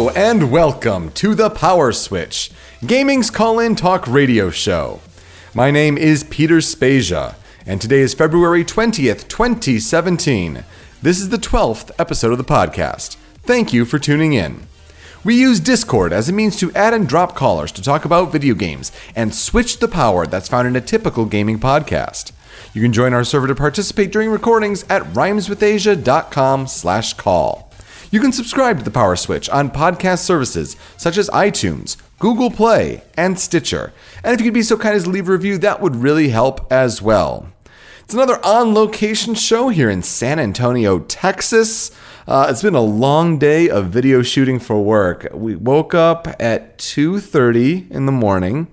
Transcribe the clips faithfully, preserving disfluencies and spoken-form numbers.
Hello and welcome to the PowerSwitch, gaming's call-in talk radio show. My name is Peter Spezia, and today is February twentieth, twenty seventeen. This is the twelfth episode of the podcast. Thank you for tuning in. We use Discord as a means to add and drop callers to talk about video games and switch the power that's found in a typical gaming podcast. You can join our server to participate during recordings at rhymes with asia dot com slash call. You can subscribe to the Power Switch on podcast services such as iTunes, Google Play, and Stitcher. And if you could be so kind as to leave a review, that would really help as well. It's another on-location show here in San Antonio, Texas. Uh, it's been a long day of video shooting for work. We woke up at two thirty in the morning.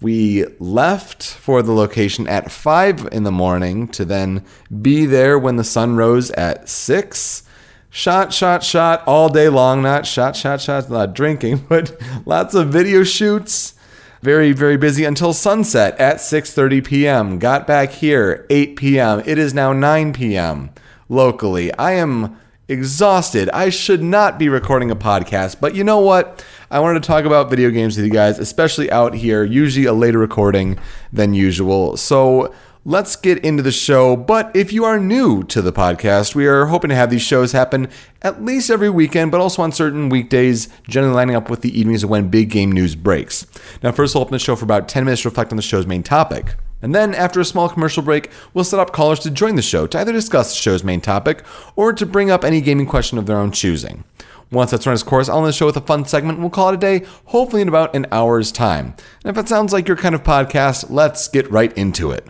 We left for the location at five in the morning to then be there when the sun rose at six. Shot, shot, shot all day long. Not shot, shot, shot, not drinking, but lots of video shoots. Very, very busy until sunset at six thirty p.m. Got back here, eight p.m. It is now nine p.m. locally. I am exhausted. I should not be recording a podcast, but you know what? I wanted to talk about video games with you guys, especially out here, usually a later recording than usual. So let's get into the show. But if you are new to the podcast, we are hoping to have these shows happen at least every weekend, but also on certain weekdays, generally lining up with the evenings of when big game news breaks. Now, first, we'll open the show for about ten minutes to reflect on the show's main topic. And then, after a small commercial break, we'll set up callers to join the show to either discuss the show's main topic or to bring up any gaming question of their own choosing. Once that's run its course, I'll end the show with a fun segment. We'll call it a day, hopefully in about an hour's time. And if that sounds like your kind of podcast, let's get right into it.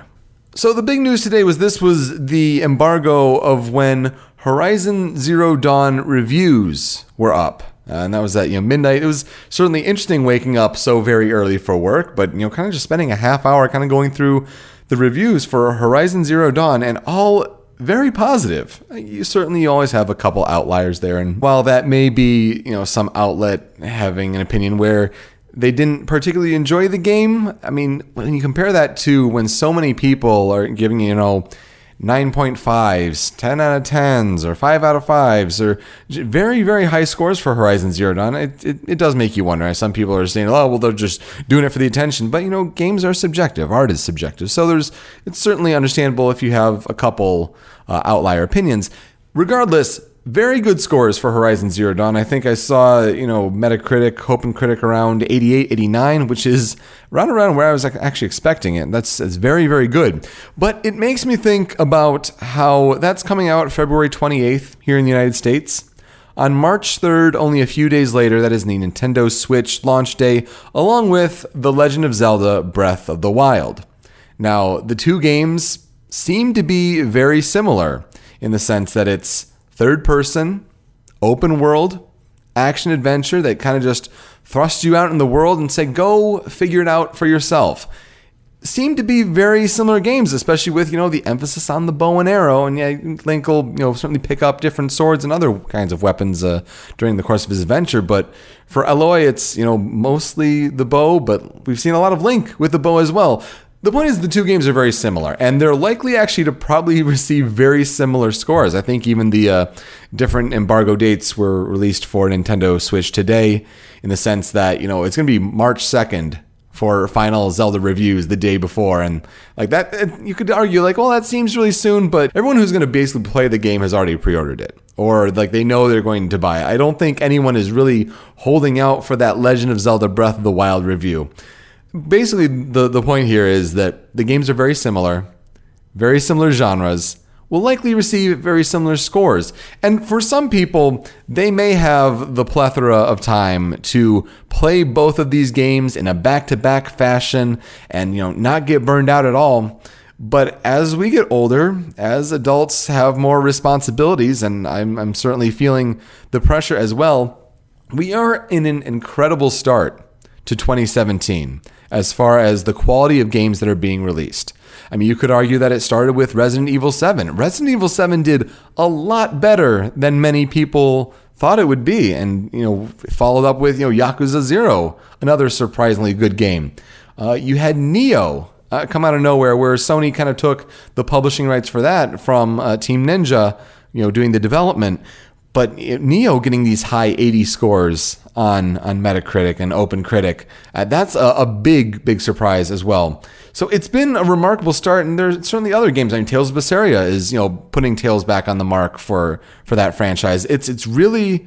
So the big news today was this was the embargo of when Horizon Zero Dawn reviews were up. Uh, and that was at you know, midnight. It was certainly interesting waking up so very early for work, but you know, kind of just spending a half hour kind of going through the reviews for Horizon Zero Dawn, and all very positive. You certainly always have a couple outliers there, and while that may be you know some outlet having an opinion where they didn't particularly enjoy the game. I mean, when you compare that to when so many people are giving, you know, nine point fives, ten out of tens, or five out of fives, or very, very high scores for Horizon Zero Dawn, it, it, it does make you wonder. Some people are saying, oh, well, they're just doing it for the attention. But, you know, games are subjective. Art is subjective. So there's it's certainly understandable if you have a couple uh, outlier opinions. Regardless, very good scores for Horizon Zero Dawn. I think I saw, you know, Metacritic, OpenCritic around eighty-eight, eighty-nine, which is right around where I was actually expecting it. That's, that's very, very good. But it makes me think about how that's coming out February twenty-eighth here in the United States. On March third, only a few days later, that is the Nintendo Switch launch day, along with The Legend of Zelda: Breath of the Wild. Now, the two games seem to be very similar in the sense that it's third person, open world, action adventure that kind of just thrusts you out in the world and say, go figure it out for yourself. Seem to be very similar games, especially with, you know, the emphasis on the bow and arrow. And yeah, Link will, you know, certainly pick up different swords and other kinds of weapons uh, during the course of his adventure. But for Aloy, it's, you know, mostly the bow, but we've seen a lot of Link with the bow as well. The point is the two games are very similar, and they're likely actually to probably receive very similar scores. I think even the uh, different embargo dates were released for Nintendo Switch today in the sense that, you know, it's going to be March second for final Zelda reviews the day before, and like that, you could argue like, well, that seems really soon, but everyone who's going to basically play the game has already pre-ordered it, or like they know they're going to buy it. I don't think anyone is really holding out for that Legend of Zelda Breath of the Wild review. Basically, the, the point here is that the games are very similar, very similar genres, will likely receive very similar scores. And for some people, they may have the plethora of time to play both of these games in a back-to-back fashion and, you know, not get burned out at all. But as we get older, as adults have more responsibilities, and I'm, I'm certainly feeling the pressure as well, we are in an incredible start to twenty seventeen. As far as the quality of games that are being released. I mean, you could argue that it started with Resident Evil seven. Resident Evil seven did a lot better than many people thought it would be, and you know, followed up with you know Yakuza Zero, another surprisingly good game. Uh, you had Nioh uh, come out of nowhere, where Sony kind of took the publishing rights for that from uh, Team Ninja, you know, doing the development. But Nioh getting these high eighty scores on, on Metacritic and OpenCritic, uh, that's a, a big, big surprise as well. So it's been a remarkable start, and there's certainly other games. I mean, Tales of Berseria is, you know, putting Tales back on the mark for, for that franchise. It's it's really,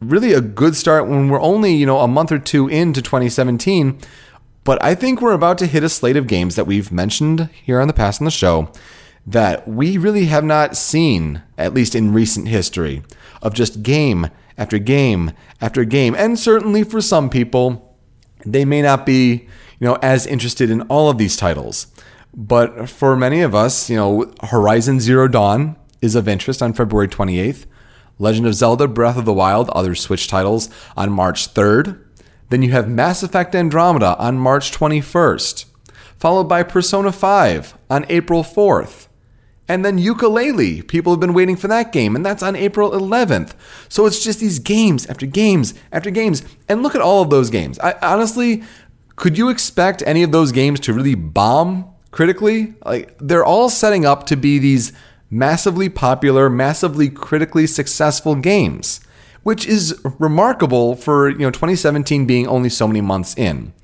really a good start when we're only, you know, a month or two into twenty seventeen. But I think we're about to hit a slate of games that we've mentioned here on the past on the show that we really have not seen, at least in recent history, of just game after game after game. And certainly for some people, they may not be, you know, as interested in all of these titles. But for many of us, you know, Horizon Zero Dawn is of interest on February twenty-eighth. Legend of Zelda: Breath of the Wild, other Switch titles, on March third. Then you have Mass Effect Andromeda on March twenty-first, followed by Persona five on April fourth. And then Yooka-Laylee, people have been waiting for that game, and that's on April eleventh. So it's just these games after games after games. And look at all of those games. I, honestly, could you expect any of those games to really bomb critically? Like, they're all setting up to be these massively popular, massively critically successful games, which is remarkable for, you know, twenty seventeen being only so many months in.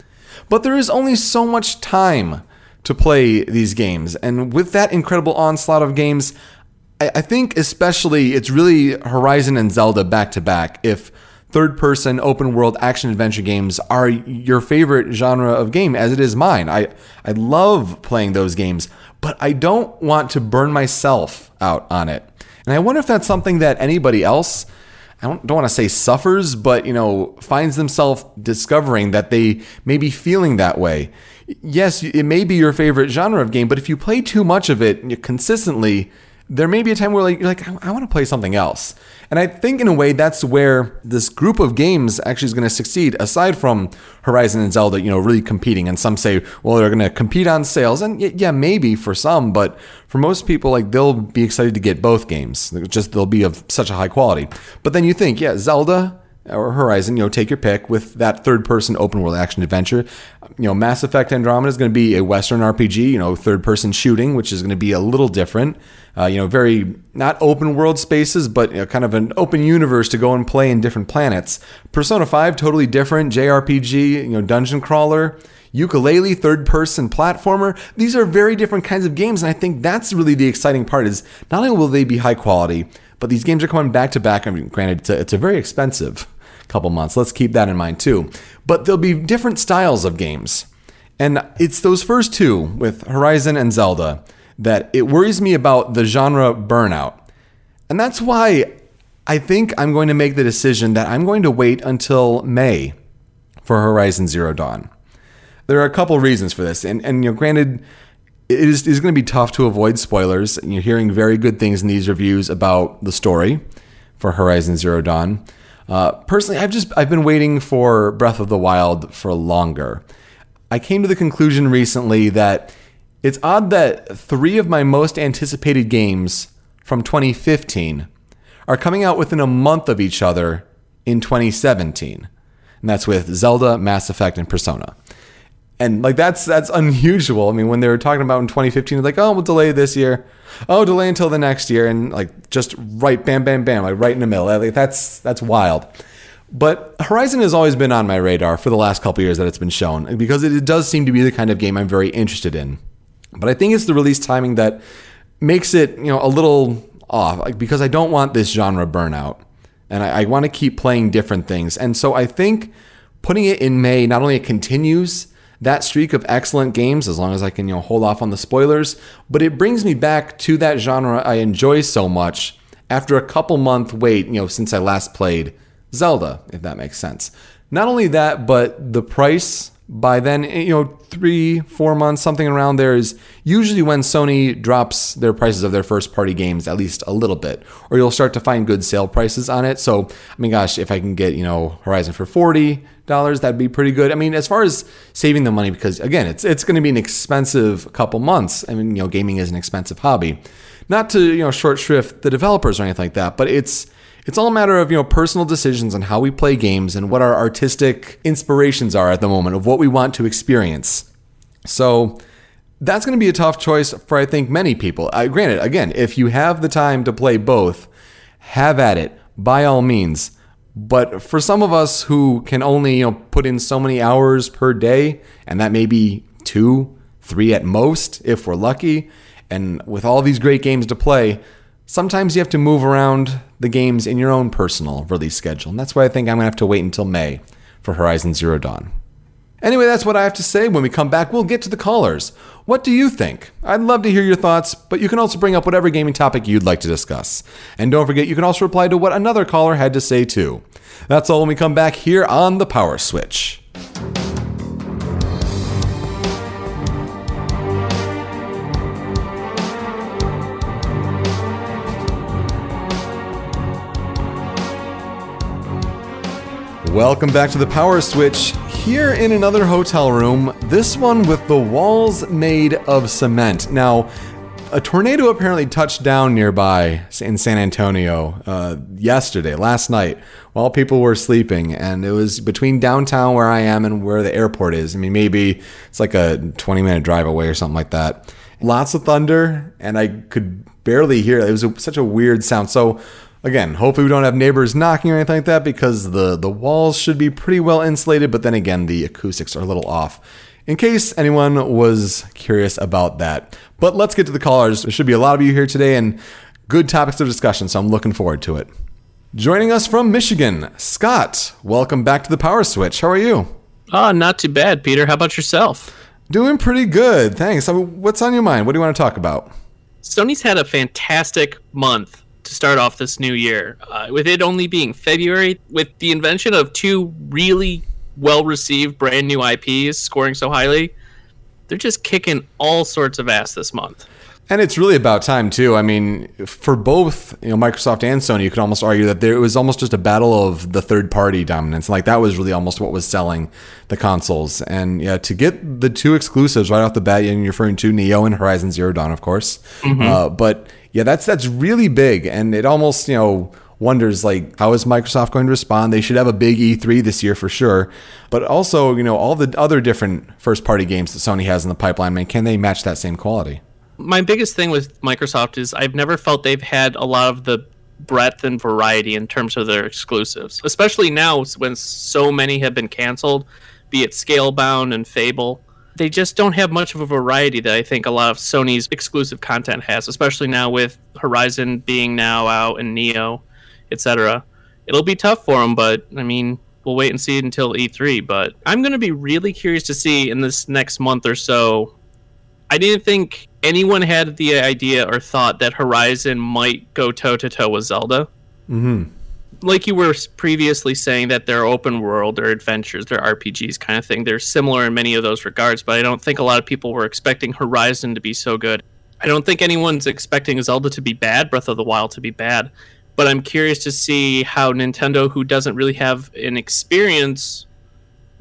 But there is only so much time to play these games, and with that incredible onslaught of games, I, I think especially it's really Horizon and Zelda back-to-back. If third-person, open-world, action-adventure games are your favorite genre of game, as it is mine, I, I love playing those games, but I don't want to burn myself out on it. And I wonder if that's something that anybody else, I don't, don't want to say suffers, but, you know, finds themselves discovering that they may be feeling that way. Yes, it may be your favorite genre of game, but if you play too much of it consistently, there may be a time where like, you're like, I, I want to play something else. And I think in a way that's where this group of games actually is going to succeed, aside from Horizon and Zelda, you know, really competing. And some say, well, they're going to compete on sales. And yeah, maybe for some, but for most people, like, they'll be excited to get both games. Just they'll be of such a high quality. But then you think, yeah, Zelda or Horizon, you know, take your pick with that third-person open-world action-adventure. You know, Mass Effect Andromeda is going to be a Western R P G, you know, third-person shooting, which is going to be a little different. Uh, you know, very, not open-world spaces, but, you know, kind of an open universe to go and play in different planets. Persona five, totally different, J R P G, you know, dungeon crawler. Yooka-Laylee, third-person platformer. These are very different kinds of games, and I think that's really the exciting part is not only will they be high-quality, but these games are coming back-to-back. I mean, granted, it's a, it's a very expensive couple months. Let's keep that in mind too. But there'll be different styles of games. And it's those first two with Horizon and Zelda that it worries me about the genre burnout. And that's why I think I'm going to make the decision that I'm going to wait until May for Horizon Zero Dawn. There are a couple reasons for this. And, and you know, granted, it is, is going to be tough to avoid spoilers. You're hearing very good things in these reviews about the story for Horizon Zero Dawn. Uh, personally, I've just I've been waiting for Breath of the Wild for longer. I came to the conclusion recently that it's odd that three of my most anticipated games from twenty fifteen are coming out within a month of each other in twenty seventeen, and that's with Zelda, Mass Effect, and Persona. And like that's that's unusual. I mean, when they were talking about in twenty fifteen, they're like, oh, we'll delay this year. Oh, delay until the next year. And like just right, bam, bam, bam, like right in the middle. Like that's that's wild. But Horizon has always been on my radar for the last couple of years that it's been shown, because it does seem to be the kind of game I'm very interested in. But I think it's the release timing that makes it, you know, a little off, like because I don't want this genre burnout. And I, I want to keep playing different things. And so I think putting it in May, not only it continues that streak of excellent games, as long as I can, you know, hold off on the spoilers, but it brings me back to that genre I enjoy so much after a couple month wait, you know, since I last played Zelda, if that makes sense. Not only that, but the price by then, you know, three, four months, something around there is usually when Sony drops their prices of their first party games, at least a little bit, or you'll start to find good sale prices on it. So, I mean, gosh, if I can get, you know, Horizon for forty dollars, that'd be pretty good. I mean, as far as saving the money, because again, it's it's going to be an expensive couple months. I mean, you know, gaming is an expensive hobby. Not to, you know, short shrift the developers or anything like that, but it's It's all a matter of, you know, personal decisions on how we play games and what our artistic inspirations are at the moment of what we want to experience. So that's going to be a tough choice for, I think, many people. I, granted, again, if you have the time to play both, have at it. by all means. But for some of us who can only, you know, put in so many hours per day, and that may be two, three at most, if we're lucky, and with all these great games to play, sometimes you have to move around the games in your own personal release schedule. And that's why I think I'm going to have to wait until May for Horizon Zero Dawn. Anyway, that's what I have to say. When we come back, we'll get to the callers. What do you think? I'd love to hear your thoughts, but you can also bring up whatever gaming topic you'd like to discuss. And don't forget, you can also reply to what another caller had to say, too. That's all when we come back here on the Power Switch. Welcome back to the Power Switch, here in another hotel room, this one with the walls made of cement. Now, a tornado apparently touched down nearby in San Antonio uh, yesterday, last night, while people were sleeping, and it was between downtown where I am and where the airport is. I mean, maybe it's like a twenty-minute drive away or something like that. Lots of thunder, and I could barely hear it. It was a, such a weird sound. So, again, hopefully we don't have neighbors knocking or anything like that, because the, the walls should be pretty well insulated, but then again, the acoustics are a little off, in case anyone was curious about that. But let's get to the callers. There should be a lot of you here today and good topics of discussion, so I'm looking forward to it. Joining us from Michigan, Scott. Welcome back to the Power Switch. How are you? Oh, not too bad, Peter. How about yourself? Doing pretty good, thanks. What's on your mind? What do you want to talk about? Sony's had a fantastic month to start off this new year, uh, with it only being February, with the invention of two really well-received brand new I Ps scoring so highly. They're just kicking all sorts of ass this month. And it's really about time, too. I mean, for both, you know, Microsoft and Sony, you could almost argue that there it was almost just a battle of the third-party dominance. Like, that was really almost what was selling the consoles. And, yeah, to get the two exclusives right off the bat, and you're referring to Nioh and Horizon Zero Dawn, of course. Mm-hmm. Uh, but, yeah, that's that's really big. And it almost, you know, wonders, like, how is Microsoft going to respond? They should have a big E three this year for sure. But also, you know, all the other different first-party games that Sony has in the pipeline, man, can they match that same quality? My biggest thing with Microsoft is I've never felt they've had a lot of the breadth and variety in terms of their exclusives, especially now when so many have been canceled, be it Scalebound and Fable. They just don't have much of a variety that I think a lot of Sony's exclusive content has, especially now with Horizon being now out and Nioh, et cetera. It'll be tough for them, but, I mean, we'll wait and see it until E three. But I'm going to be really curious to see in this next month or so. I didn't think anyone had the idea or thought that Horizon might go toe-to-toe with Zelda. Mm-hmm. Like you were previously saying, that they're open world, they're adventures, they're R P Gs kind of thing. They're similar in many of those regards, but I don't think a lot of people were expecting Horizon to be so good. I don't think anyone's expecting Zelda to be bad, Breath of the Wild to be bad. But I'm curious to see how Nintendo, who doesn't really have an experience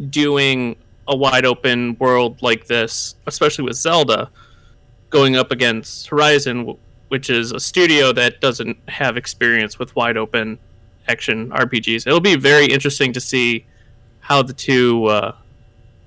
doing a wide open world like this, especially with Zelda, going up against Horizon, which is a studio that doesn't have experience with wide open action R P Gs. It'll be very interesting to see how the two uh,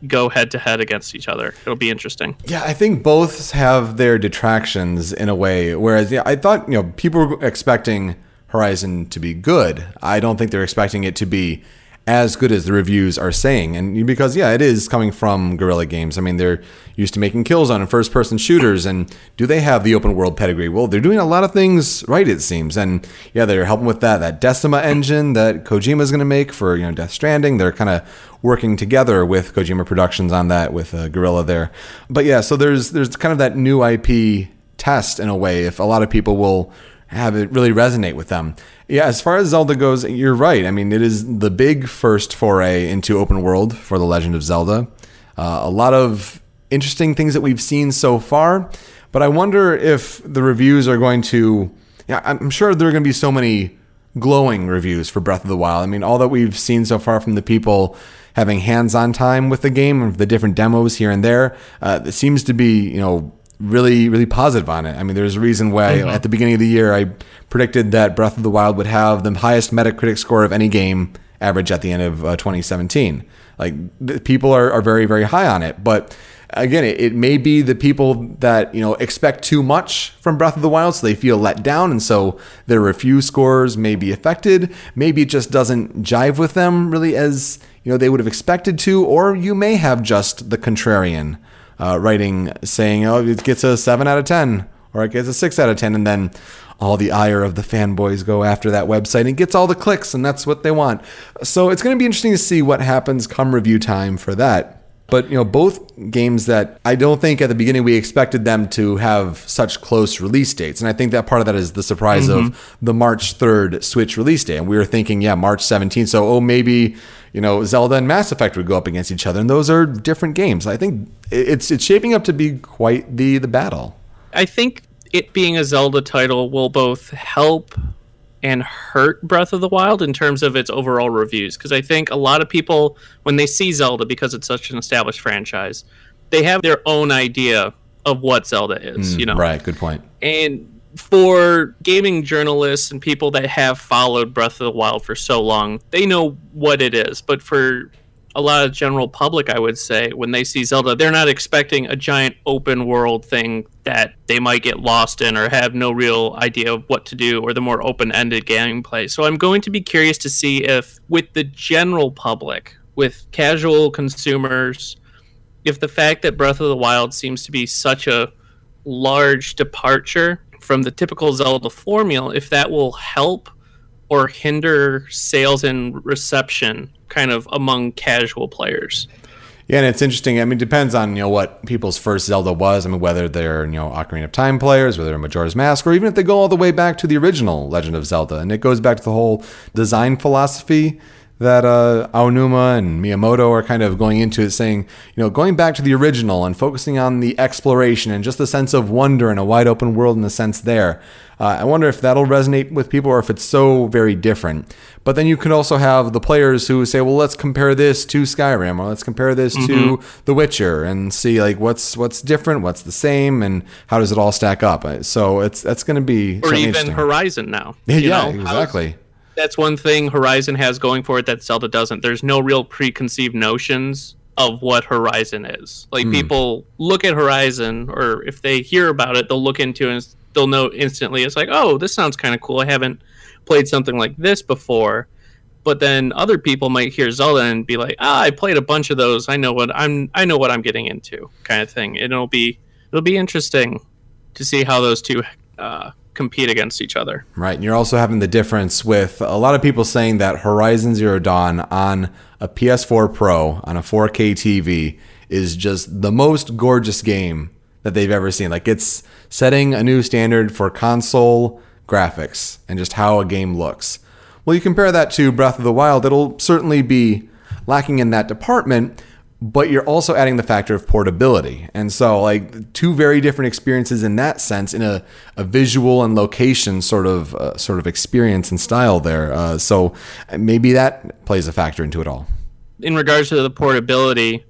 go head to head against each other. It'll be interesting. Yeah, I think both have their detractions in a way. Whereas yeah, I thought, you know, people were expecting Horizon to be good. I don't think they're expecting it to be as good as the reviews are saying. And because, yeah, it is coming from Guerrilla Games. I mean, they're used to making kills on first-person shooters, and do they have the open-world pedigree? Well, they're doing a lot of things right, it seems. And, yeah, they're helping with that, that Decima engine that Kojima's going to make for, you know, Death Stranding. They're kind of working together with Kojima Productions on that, with uh, Guerrilla there. But, yeah, so there's there's kind of that new I P test, in a way, if a lot of people will have it really resonate with them. Yeah, as far as Zelda goes, you're right. I mean, it is the big first foray into open world for The Legend of Zelda. Uh, a lot of interesting things that we've seen so far, but I wonder if the reviews are going to... Yeah, I'm sure there are going to be so many glowing reviews for Breath of the Wild. I mean, all that we've seen so far from the people having hands-on time with the game, the different demos here and there, uh, it seems to be, you know, really, really positive on it. I mean, there's a reason why mm-hmm. at the beginning of the year I predicted that Breath of the Wild would have the highest Metacritic score of any game average at the end of uh, twenty seventeen. Like, people are, are very, very high on it. But again, it, it may be the people that, you know, expect too much from Breath of the Wild, so they feel let down, and so their review scores may be affected. Maybe it just doesn't jive with them really as, you know, they would have expected to, or you may have just the contrarian uh, writing saying, oh, it gets a seven out of ten, or it gets a six out of ten, and then all the ire of the fanboys go after that website and gets all the clicks, and that's what they want. So it's going to be interesting to see what happens come review time for that. But, you know, both games that I don't think at the beginning we expected them to have such close release dates. And I think that part of that is the surprise mm-hmm. of the March third Switch release day. And we were thinking, yeah, March seventeenth. So, oh, maybe, you know, Zelda and Mass Effect would go up against each other. And those are different games. I think it's it's shaping up to be quite the the battle. I think it being a Zelda title will both help and hurt Breath of the Wild in terms of its overall reviews. Because I think a lot of people, when they see Zelda, because it's such an established franchise, they have their own idea of what Zelda is, mm, you know? Right, good point. And for gaming journalists and people that have followed Breath of the Wild for so long, they know what it is. But for a lot of general public, I would say, when they see Zelda, they're not expecting a giant open world thing that they might get lost in or have no real idea of what to do, or the more open-ended gameplay. So I'm going to be curious to see if with the general public, with casual consumers, if the fact that Breath of the Wild seems to be such a large departure from the typical Zelda formula, if that will help or hinder sales and reception kind of among casual players. Yeah, and it's interesting. I mean, it depends on, you know, what people's first Zelda was. I mean, whether they're, you know, Ocarina of Time players, whether they're Majora's Mask, or even if they go all the way back to the original Legend of Zelda. And it goes back to the whole design philosophy that uh, Aonuma and Miyamoto are kind of going into, it saying, you know, going back to the original and focusing on the exploration and just the sense of wonder in a wide open world in the sense there. Uh, I wonder if that'll resonate with people or if it's so very different. But then you could also have the players who say, well, let's compare this to Skyrim, or let's compare this mm-hmm. to The Witcher and see like what's what's different, what's the same, and how does it all stack up. So it's that's going to be Or even Horizon now. Yeah, yeah exactly. How's- That's one thing Horizon has going for it that Zelda doesn't. There's no real preconceived notions of what Horizon is. Like, mm. people look at Horizon, or if they hear about it, they'll look into it and they'll know instantly. It's like, oh, this sounds kind of cool. I haven't played something like this before. But then other people might hear Zelda and be like, ah, I played a bunch of those. I know what I'm. I know what I'm getting into, kind of thing. And it'll be it'll be interesting to see how those two Uh, compete against each other. Right. And you're also having the difference with a lot of people saying that Horizon Zero Dawn on a P S four Pro on a four K T V is just the most gorgeous game that they've ever seen. Like, it's setting a new standard for console graphics and just how a game looks. Well, you compare that to Breath of the Wild, it'll certainly be lacking in that department, but you're also adding the factor of portability. And so, like, two very different experiences in that sense, in a, a visual and location sort of uh, sort of experience and style there. Uh, so maybe that plays a factor into it all. In regards to the portability,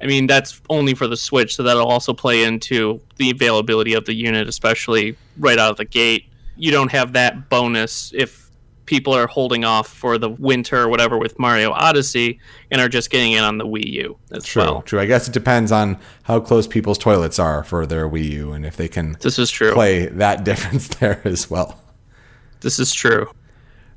I mean, that's only for the Switch, so that'll also play into the availability of the unit, especially right out of the gate. You don't have that bonus if people are holding off for the winter or whatever with Mario Odyssey and are just getting in on the Wii U as true, well. True. I guess it depends on how close people's toilets are for their Wii U and if they can this is true. play that difference there as well. This is true.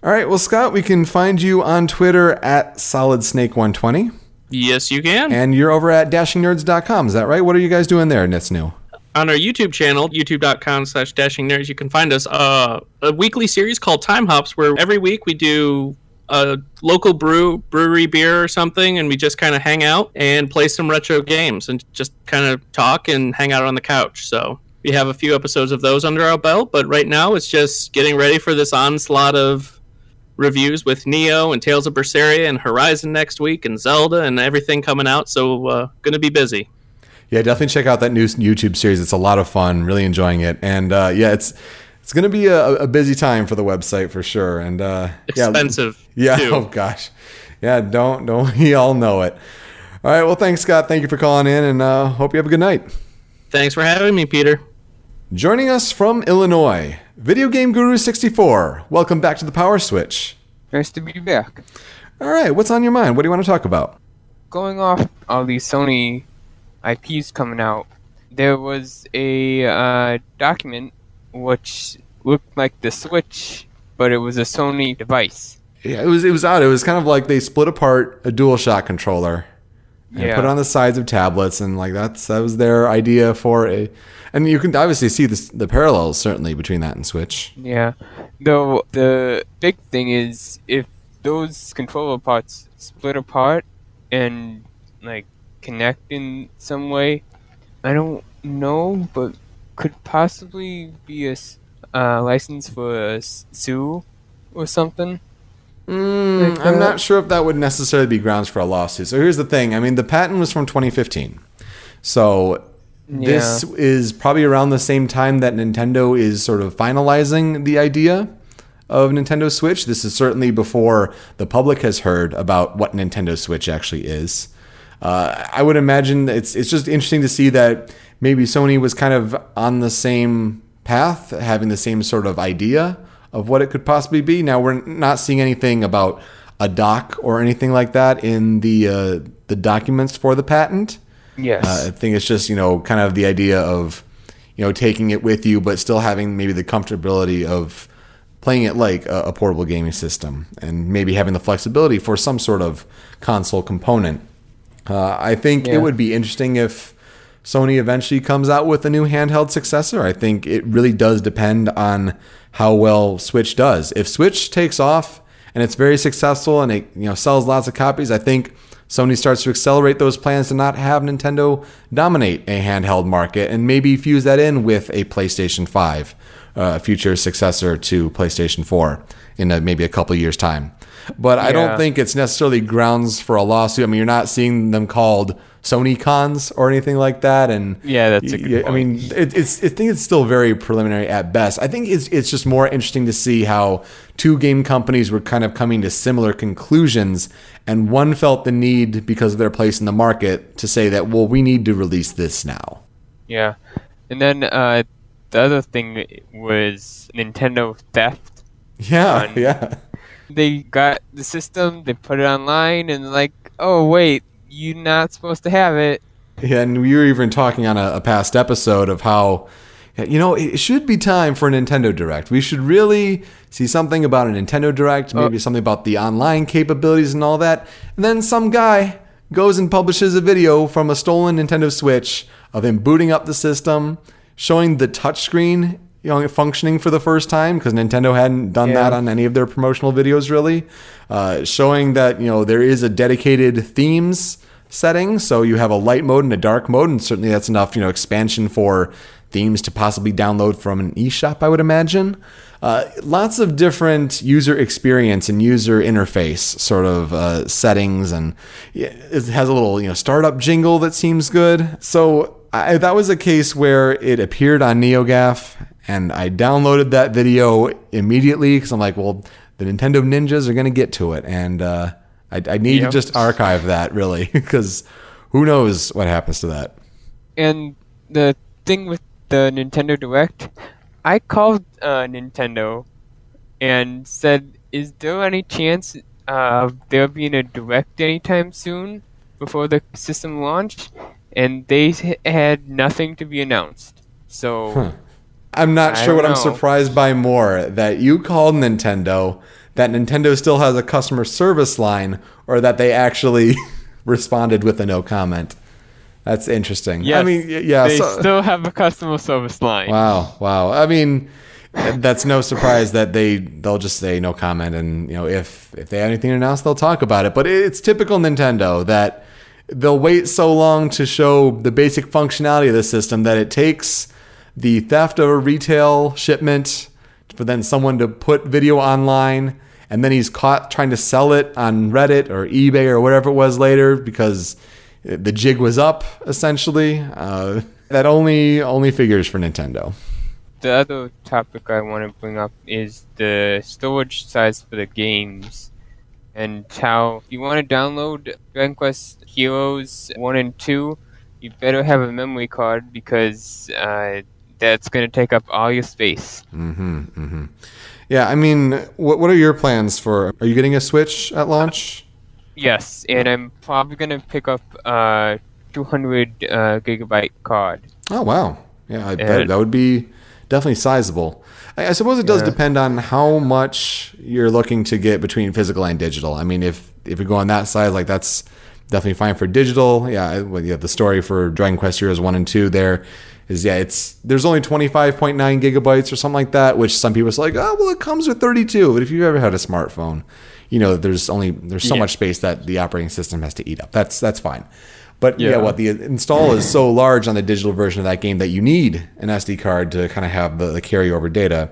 All right. Well, Scott, we can find you on Twitter at Solid Snake one twenty. Yes, you can. And you're over at dashing nerds dot com. Is that right? What are you guys doing there? That's new. On our YouTube channel, YouTube dot com slash Dashing Nerds, you can find us uh, a weekly series called Time Hops, where every week we do a local brew, brewery beer or something, and we just kind of hang out and play some retro games and just kind of talk and hang out on the couch. So we have a few episodes of those under our belt, but right now it's just getting ready for this onslaught of reviews with Nioh and Tales of Berseria and Horizon next week and Zelda and everything coming out, so uh, going to be busy. Yeah, definitely check out that new YouTube series. It's a lot of fun. Really enjoying it. And uh, yeah, it's it's going to be a, a busy time for the website for sure. And uh, expensive. Yeah. yeah oh gosh. Yeah. Don't don't. We all know it. All right. Well, thanks, Scott. Thank you for calling in, and uh, hope you have a good night. Thanks for having me, Peter. Joining us from Illinois, Video Game Guru sixty-four. Welcome back to the Power Switch. Nice to be back. All right. What's on your mind? What do you want to talk about? Going off all these Sony I Ps coming out, there was a uh, document which looked like the Switch, but it was a Sony device. Yeah, it was it was odd. It was kind of like they split apart a DualShock controller and yeah. put it on the sides of tablets, and like that's that was their idea for a. And you can obviously see this, the parallels certainly between that and Switch. Yeah, though the big thing is if those controller parts split apart and like connect in some way, I don't know, but could possibly be a uh, license for a sue or something. Mm, like I'm not sure if that would necessarily be grounds for a lawsuit. So here's the thing. I mean, the patent was from twenty fifteen. So yeah. this is probably around the same time that Nintendo is sort of finalizing the idea of Nintendo Switch. This is certainly before the public has heard about what Nintendo Switch actually is. Uh, I would imagine it's it's just interesting to see that maybe Sony was kind of on the same path, having the same sort of idea of what it could possibly be. Now, we're not seeing anything about a doc or anything like that in the uh, the documents for the patent. Yes. Uh, I think it's just, you know, kind of the idea of, you know, taking it with you, but still having maybe the comfortability of playing it like a, a portable gaming system and maybe having the flexibility for some sort of console component. Uh, I think yeah. it would be interesting if Sony eventually comes out with a new handheld successor. I think it really does depend on how well Switch does. If Switch takes off and it's very successful and it, you know, sells lots of copies, I think Sony starts to accelerate those plans to not have Nintendo dominate a handheld market and maybe fuse that in with a PlayStation five, a uh, future successor to PlayStation four in a, maybe a couple years' time. But yeah. I don't think it's necessarily grounds for a lawsuit. I mean, you're not seeing them called Sony cons or anything like that. And yeah, that's a good point. I mean, it, it's I think it's still very preliminary at best. I think it's it's just more interesting to see how two game companies were kind of coming to similar conclusions, and one felt the need because of their place in the market to say that, well, we need to release this now. Yeah, and then uh, the other thing was Nintendo theft. Yeah, on- yeah. They got the system, they put it online, and like, oh, wait, you're not supposed to have it. Yeah, and we were even talking on a, a past episode of how, you know, it should be time for a Nintendo Direct. We should really see something about a Nintendo Direct, maybe oh. something about the online capabilities and all that. And then some guy goes and publishes a video from a stolen Nintendo Switch of him booting up the system, showing the touchscreen, you know, functioning for the first time, because Nintendo hadn't done yeah. that on any of their promotional videos, really, uh, showing that, you know, there is a dedicated themes setting. So you have a light mode and a dark mode, and certainly that's enough, you know, expansion for themes to possibly download from an eShop, I would imagine. Uh, lots of different user experience and user interface sort of uh, settings, and it has a little, you know, startup jingle that seems good. So I, that was a case where it appeared on NeoGAF. And I downloaded that video immediately because I'm like, well, the Nintendo Ninjas are going to get to it. And uh, I, I need yep. to just archive that, really, because who knows what happens to that. And the thing with the Nintendo Direct, I called uh, Nintendo and said, is there any chance uh, of there being a Direct anytime soon before the system launched? And they had nothing to be announced. So... Huh. I'm not sure what know. I'm surprised by more, that you called Nintendo, that Nintendo still has a customer service line, or that they actually responded with a no comment. That's interesting. Yes, I mean, yeah, they so, still have a customer service line. Wow, wow. I mean, that's no surprise that they they'll just say no comment, and you know, if if they have anything to announce, they'll talk about it. But it's typical Nintendo that they'll wait so long to show the basic functionality of the system that it takes the theft of a retail shipment for then someone to put video online, and then he's caught trying to sell it on Reddit or eBay or whatever it was later because the jig was up, essentially. Uh, that only only figures for Nintendo. The other topic I want to bring up is the storage size for the games, and how if you want to download Dragon Quest Heroes one and two, you better have a memory card because... Uh, That's going to take up all your space. Mm-hmm, mm-hmm. Yeah, I mean, what what are your plans for... Are you getting a Switch at launch? Yes, and I'm probably going to pick up uh, two hundred uh, gigabyte card. Oh, wow. Yeah, I bet that would be definitely sizable. I, I suppose it does yeah. depend on how much you're looking to get between physical and digital. I mean, if if you go on that side, like that's definitely fine for digital. Yeah, well, yeah the story for Dragon Quest Heroes one and two there is, yeah, it's there's only twenty-five point nine gigabytes or something like that, which some people are like, oh, well, it comes with thirty-two. But if you've ever had a smartphone, you know, there's only there's so yeah. much space that the operating system has to eat up. That's that's fine. But yeah, yeah what well, the install is so large on the digital version of that game that you need an S D card to kind of have the, the carryover data.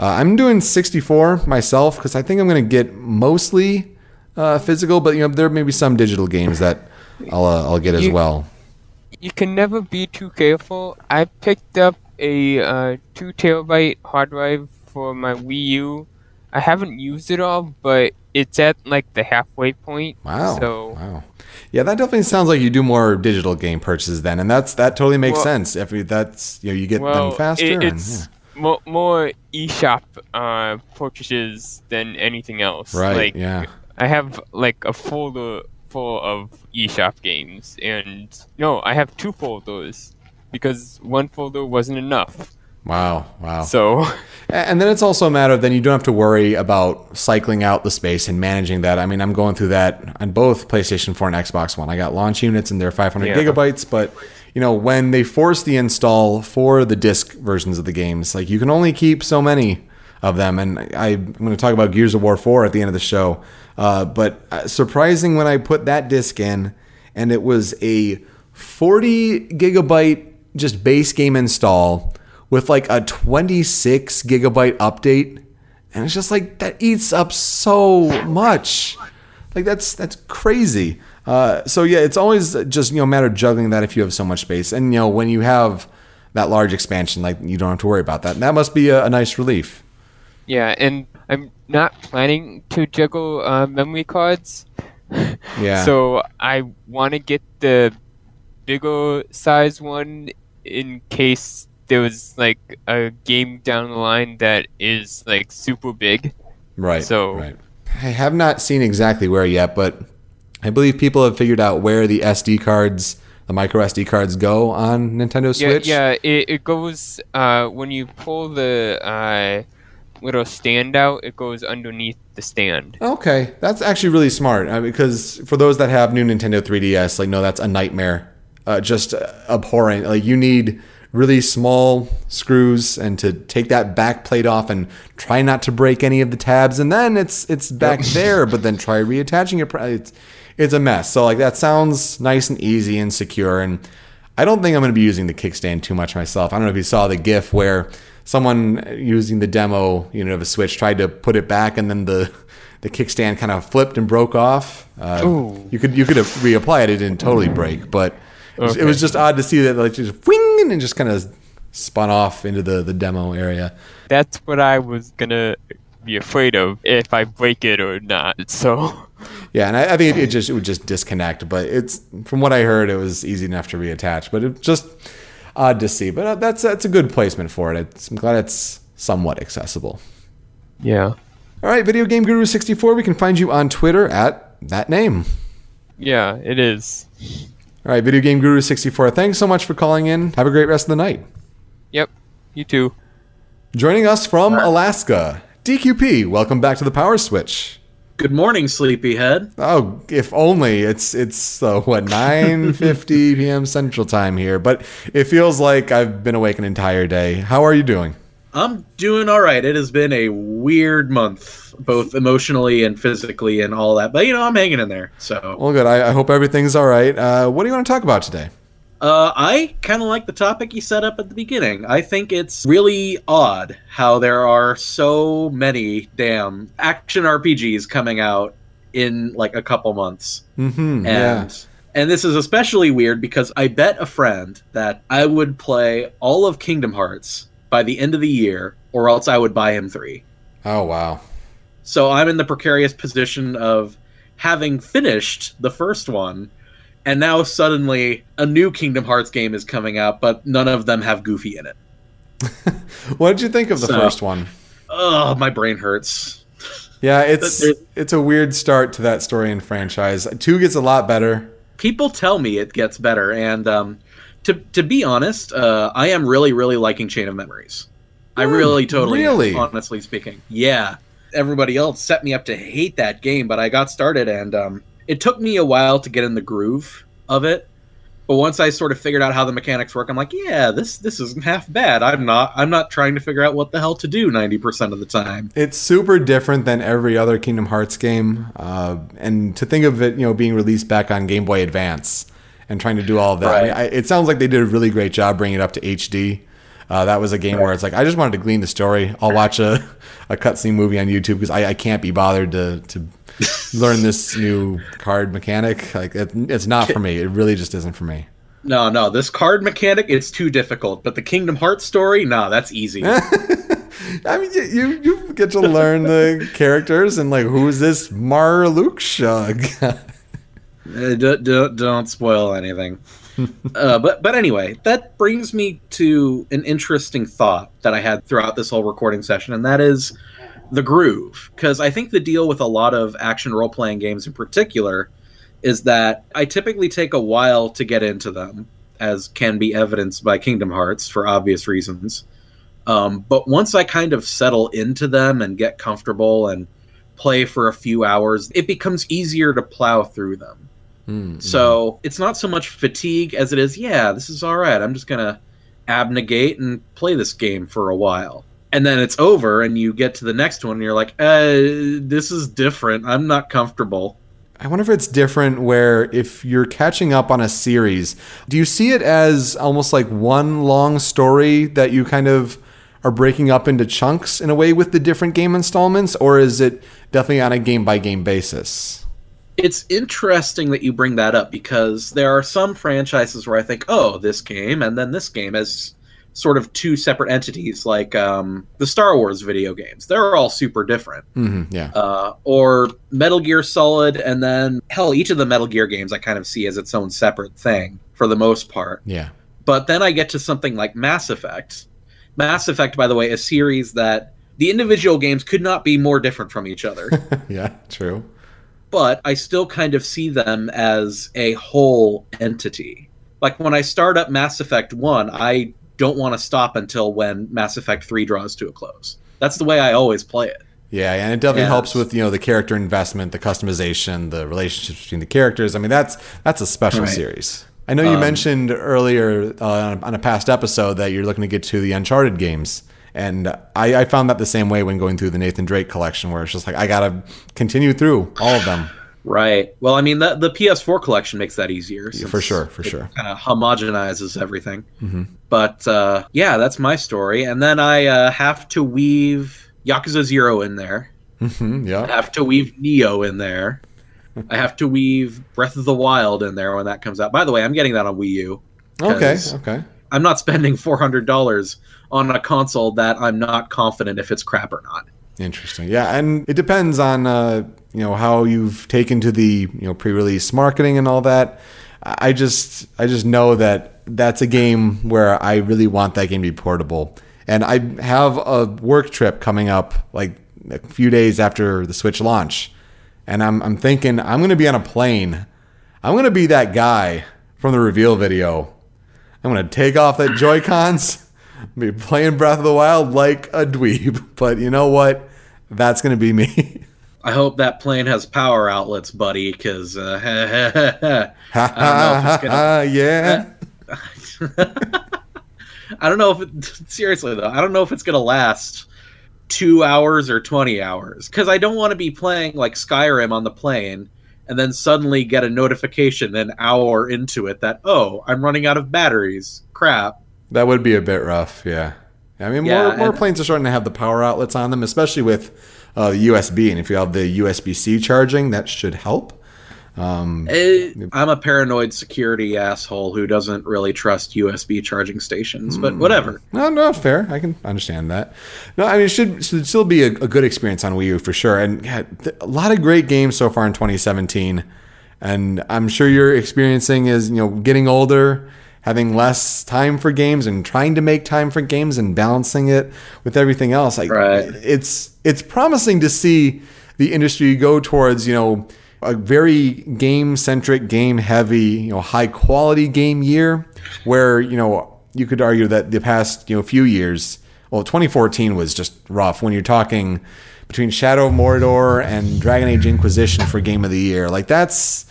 Uh, I'm doing sixty-four myself because I think I'm going to get mostly uh, physical, but you know there may be some digital games that I'll uh, I'll get as you, well. You can never be too careful. I picked up a uh, two terabyte hard drive for my Wii U. I haven't used it all, but it's at like the halfway point. Wow. So, wow. Yeah, that definitely sounds like you do more digital game purchases then, and that's that totally makes well, sense. If that's you know you get well, them faster. It, it's and, yeah. more, more eShop uh, purchases than anything else. Right. Like, yeah. I have like a folder full of eShop games, and no, I have two folders because one folder wasn't enough. Wow, wow. So, and then it's also a matter of then you don't have to worry about cycling out the space and managing that. I mean, I'm going through that on both PlayStation four and Xbox One. I got launch units and they're five hundred yeah. gigabytes, but you know, when they force the install for the disc versions of the games, like you can only keep so many of them. And I, I'm going to talk about Gears of War four at the end of the show. Uh, but surprising when I put that disc in, and it was a forty gigabyte just base game install with like a twenty-six gigabyte update, and it's just like that eats up so much. Like that's that's crazy. Uh, so yeah, it's always just you know a matter of juggling that if you have so much space, and you know when you have that large expansion, like you don't have to worry about that. And that must be a, a nice relief. Yeah, and I'm not planning to juggle uh, memory cards. Yeah. So I want to get the bigger size one in case there was like a game down the line that is like super big. Right. So right. I have not seen exactly where yet, but I believe people have figured out where the S D cards, the micro S D cards go on Nintendo Switch. Yeah, yeah it, it goes, uh, when you pull the uh, little stand out, it goes underneath the stand. Okay. That's actually really smart. I mean, because for those that have new Nintendo three D S, like, no, that's a nightmare. Uh, just abhorrent. Like you need really small screws and to take that back plate off and try not to break any of the tabs. And then it's it's back there, but then try reattaching it. It's, it's a mess. So like that sounds nice and easy and secure. And I don't think I'm going to be using the kickstand too much myself. I don't know if you saw the GIF where someone using the demo, you know, of a Switch tried to put it back and then the the kickstand kind of flipped and broke off. Uh, you could you could have reapplied it. It didn't totally break, but okay. It was just odd to see that, like, just whing and just kind of spun off into the, the demo area. That's what I was going to be afraid of, if I break it or not. So, yeah, and I, I think it, it just it would just disconnect. But it's from what I heard, it was easy enough to reattach. But it just odd to see. But that's that's a good placement for it. It's, I'm glad it's somewhat accessible. Yeah. All right, Video Game Guru sixty-four. We can find you on Twitter at that name. Yeah, it is. All right, Video Game Guru sixty-four, thanks so much for calling in. Have a great rest of the night. Yep, you too. Joining us from Alaska, D Q P, welcome back to the Power Switch. Good morning, sleepyhead. Oh, if only. It's, it's uh, what, nine fifty p.m. Central Time here, but it feels like I've been awake an entire day. How are you doing? I'm doing all right. It has been a weird month, both emotionally and physically and all that. But, you know, I'm hanging in there. So, well, good. I, I hope everything's all right. Uh, what do you want to talk about today? Uh, I kind of like the topic you set up at the beginning. I think it's really odd how there are so many damn action R P Gs coming out in, like, a couple months. Mm-hmm, and yeah. And this is especially weird because I bet a friend that I would play all of Kingdom Hearts by the end of the year, or else I would buy him three. Oh, wow. So I'm in the precarious position of having finished the first one, and now suddenly a new Kingdom Hearts game is coming out, but none of them have Goofy in it. What did you think of the so, first one? Oh, my brain hurts. Yeah, it's it's a weird start to that story and franchise. Two gets a lot better. people tell me it gets better, and um, to to be honest, uh, I am really, really liking Chain of Memories. I really, totally, really? honestly speaking. Yeah. Everybody else set me up to hate that game, but I got started, and um, it took me a while to get in the groove of it. But once I sort of figured out how the mechanics work, I'm like, yeah, this this isn't half bad. I'm not I'm not trying to figure out what the hell to do ninety percent of the time. It's super different than every other Kingdom Hearts game, uh, and to think of it, you know, being released back on Game Boy Advance and trying to do all of that. Right. I mean, I, it sounds like they did a really great job bringing it up to H D. Uh, that was a game where it's like, I just wanted to glean the story. I'll watch a, a cutscene movie on YouTube because I, I can't be bothered to to learn this new card mechanic. Like it, it's not for me. It really just isn't for me. No, no. This card mechanic, it's too difficult. But the Kingdom Hearts story, nah, that's easy. I mean, you you get to learn the characters and like, who's this Marluxia? uh, don't, don't, don't spoil anything. uh, but but anyway, that brings me to an interesting thought that I had throughout this whole recording session, and that is the groove. Because I think the deal with a lot of action role-playing games in particular is that I typically take a while to get into them, as can be evidenced by Kingdom Hearts for obvious reasons. Um, but once I kind of settle into them and get comfortable and play for a few hours, it becomes easier to plow through them. Mm-hmm. So it's not so much fatigue as it is, yeah, this is all right. I'm just going to abnegate and play this game for a while. And then it's over and you get to the next one and you're like, uh, this is different. I'm not comfortable. I wonder if it's different where if you're catching up on a series, do you see it as almost like one long story that you kind of are breaking up into chunks in a way with the different game installments? Or is it definitely on a game-by-game basis? It's interesting that you bring that up because there are some franchises where I think, oh, this game and then this game as sort of two separate entities, like um, the Star Wars video games. They're all super different. Mm-hmm, yeah. Uh, or Metal Gear Solid and then, hell, each of the Metal Gear games I kind of see as its own separate thing for the most part. Yeah. But then I get to something like Mass Effect. Mass Effect, by the way, a series that the individual games could not be more different from each other. Yeah, true. But I still kind of see them as a whole entity. Like when I start up Mass Effect one, I don't want to stop until when Mass Effect three draws to a close. That's the way I always play it. Yeah, and it definitely and, helps with, you know, the character investment, the customization, the relationships between the characters. I mean, that's that's a special right. series. I know you um, mentioned earlier uh, on a past episode that you're looking to get to the Uncharted games. And I, I found that the same way when going through the Nathan Drake collection, where it's just like, I got to continue through all of them. Right. Well, I mean, the, the P S four collection makes that easier. Yeah, for sure, for it sure. It kind of homogenizes everything. Mm-hmm. But uh, yeah, that's my story. And then I uh, have to weave Yakuza Zero in there. Mm-hmm, yeah. I have to weave Nioh in there. I have to weave Breath of the Wild in there when that comes out. By the way, I'm getting that on Wii U. Okay, okay. I'm not spending four hundred dollars on a console that I'm not confident if it's crap or not. Interesting. Yeah, and it depends on uh, you know, how you've taken to the, you know, pre-release marketing and all that. I just I just know that that's a game where I really want that game to be portable. And I have a work trip coming up like a few days after the Switch launch. And I'm I'm thinking I'm going to be on a plane. I'm going to be that guy from the reveal video. I'm going to take off that Joy-Cons. Be playing Breath of the Wild like a dweeb, but you know what? That's going to be me. I hope that plane has power outlets, buddy, because uh, I don't know if it's going to... Yeah. I don't know if... It... Seriously, though, I don't know if it's going to last two hours or twenty hours, because I don't want to be playing like Skyrim on the plane and then suddenly get a notification an hour into it that, oh, I'm running out of batteries. Crap. That would be a bit rough, yeah. I mean, yeah, more, more planes are starting to have the power outlets on them, especially with uh, U S B. And if you have the U S B C charging, that should help. Um, it, I'm a paranoid security asshole who doesn't really trust U S B charging stations, but whatever. No, no, fair. I can understand that. No, I mean, it should, should still be a, a good experience on Wii U for sure. And yeah, a lot of great games so far in twenty seventeen. And I'm sure your experiencing is, you know, getting older, having less time for games and trying to make time for games and balancing it with everything else. Like, right. It's it's promising to see the industry go towards, you know, a very game-centric, game-heavy, you know, high-quality game year where, you know, you could argue that the past, you know, few years, well, twenty fourteen was just rough when you're talking between Shadow of Mordor and Dragon Age Inquisition for Game of the Year. Like, that's,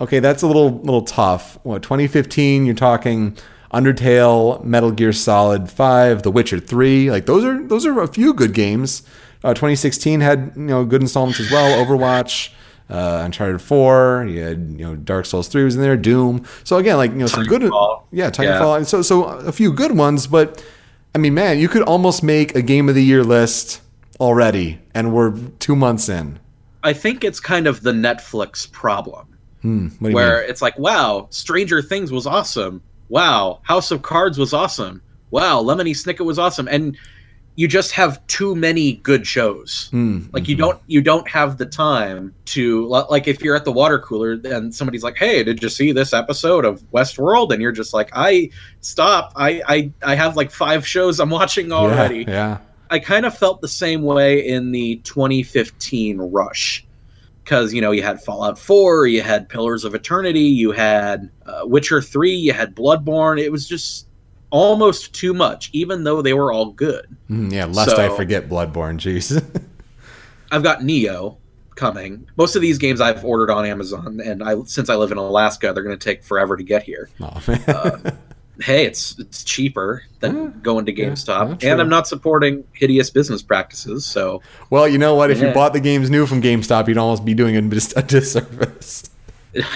okay, that's a little little tough. Well, twenty fifteen, you're talking Undertale, Metal Gear Solid five, The Witcher three. Like, those are those are a few good games. Uh, twenty sixteen had, you know, good installments as well. Overwatch, uh, Uncharted four, you had, you know, Dark Souls three was in there, Doom. So again, like, you know, some good, yeah, Titanfall. Yeah. So so a few good ones, but I mean, man, you could almost make a Game of the Year list already, and we're two months in. I think it's kind of the Netflix problem, hmm, where mean? It's like, wow, Stranger Things was awesome. Wow, House of Cards was awesome. Wow, Lemony Snicket was awesome, and you just have too many good shows. Mm, like you mm-hmm. don't you don't have the time to, like, if you're at the water cooler and somebody's like, hey, did you see this episode of Westworld? And you're just like, I stop. I I, I have like five shows I'm watching already. Yeah, yeah. I kind of felt the same way in the twenty fifteen rush. Because, you know, you had Fallout four, you had Pillars of Eternity, you had uh, Witcher three, you had Bloodborne. It was just almost too much, even though they were all good. Mm, yeah, lest so, I forget Bloodborne, jeez. I've got Nioh coming. Most of these games I've ordered on Amazon, and I since I live in Alaska, they're going to take forever to get here. Oh, man. Uh, hey, it's it's cheaper than yeah, going to GameStop, yeah, and I'm not supporting hideous business practices. So, well, you know what? If yeah. you bought the games new from GameStop, you'd almost be doing a, dis- a disservice.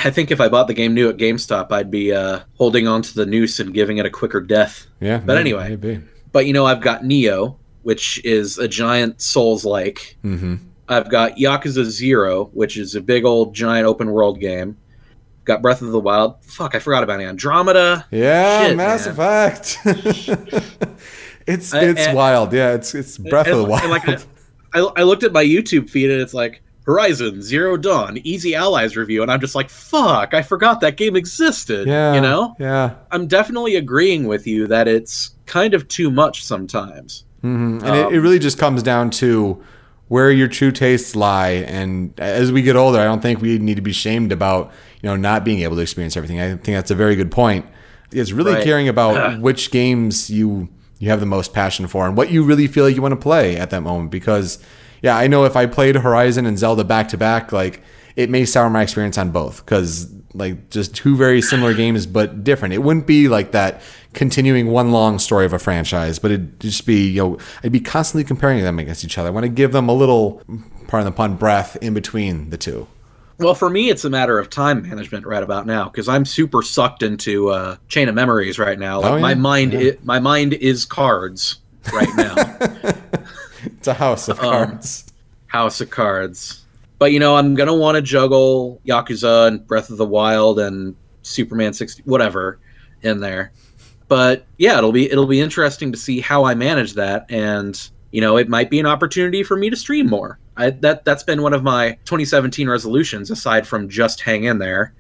I think if I bought the game new at GameStop, I'd be uh, holding on to the noose and giving it a quicker death. Yeah, but maybe, anyway, maybe. But you know, I've got Nioh, which is a giant Souls-like. Mm-hmm. I've got Yakuza Zero, which is a big old giant open-world game. Got Breath of the Wild. Fuck, I forgot about Andromeda. Yeah, Shit, Mass Effect. it's it's and, wild. Yeah, it's it's Breath and, of the Wild. Like I, I looked at my YouTube feed and it's like, Horizon Zero Dawn Easy Allies review, and I'm just like, fuck, I forgot that game existed. Yeah, you know? Yeah. I'm definitely agreeing with you that it's kind of too much sometimes. Mm-hmm. And um, it, it really just comes down to where your true tastes lie. And as we get older, I don't think we need to be shamed about, you know, not being able to experience everything. I think that's a very good point. It's really right. caring about which games you you have the most passion for and what you really feel like you want to play at that moment, because yeah, I know if I played Horizon and Zelda back to back, like it may sour my experience on both, because like just two very similar games but different. It wouldn't be like that continuing one long story of a franchise, but it'd just be, you know, I'd be constantly comparing them against each other. I want to give them a little, pardon the pun, breath in between the two. Well, for me, it's a matter of time management right about now, because I'm super sucked into uh, Chain of Memories right now. Like oh, yeah. my mind, yeah. it, my mind is cards right now. It's a house of cards. Um, house of cards. But, you know, I'm going to want to juggle Yakuza and Breath of the Wild and Superman sixty, whatever, in there. But, yeah, it'll be it'll be interesting to see how I manage that. And, you know, it might be an opportunity for me to stream more. I, that, that's been one of my twenty seventeen resolutions, aside from just hang in there.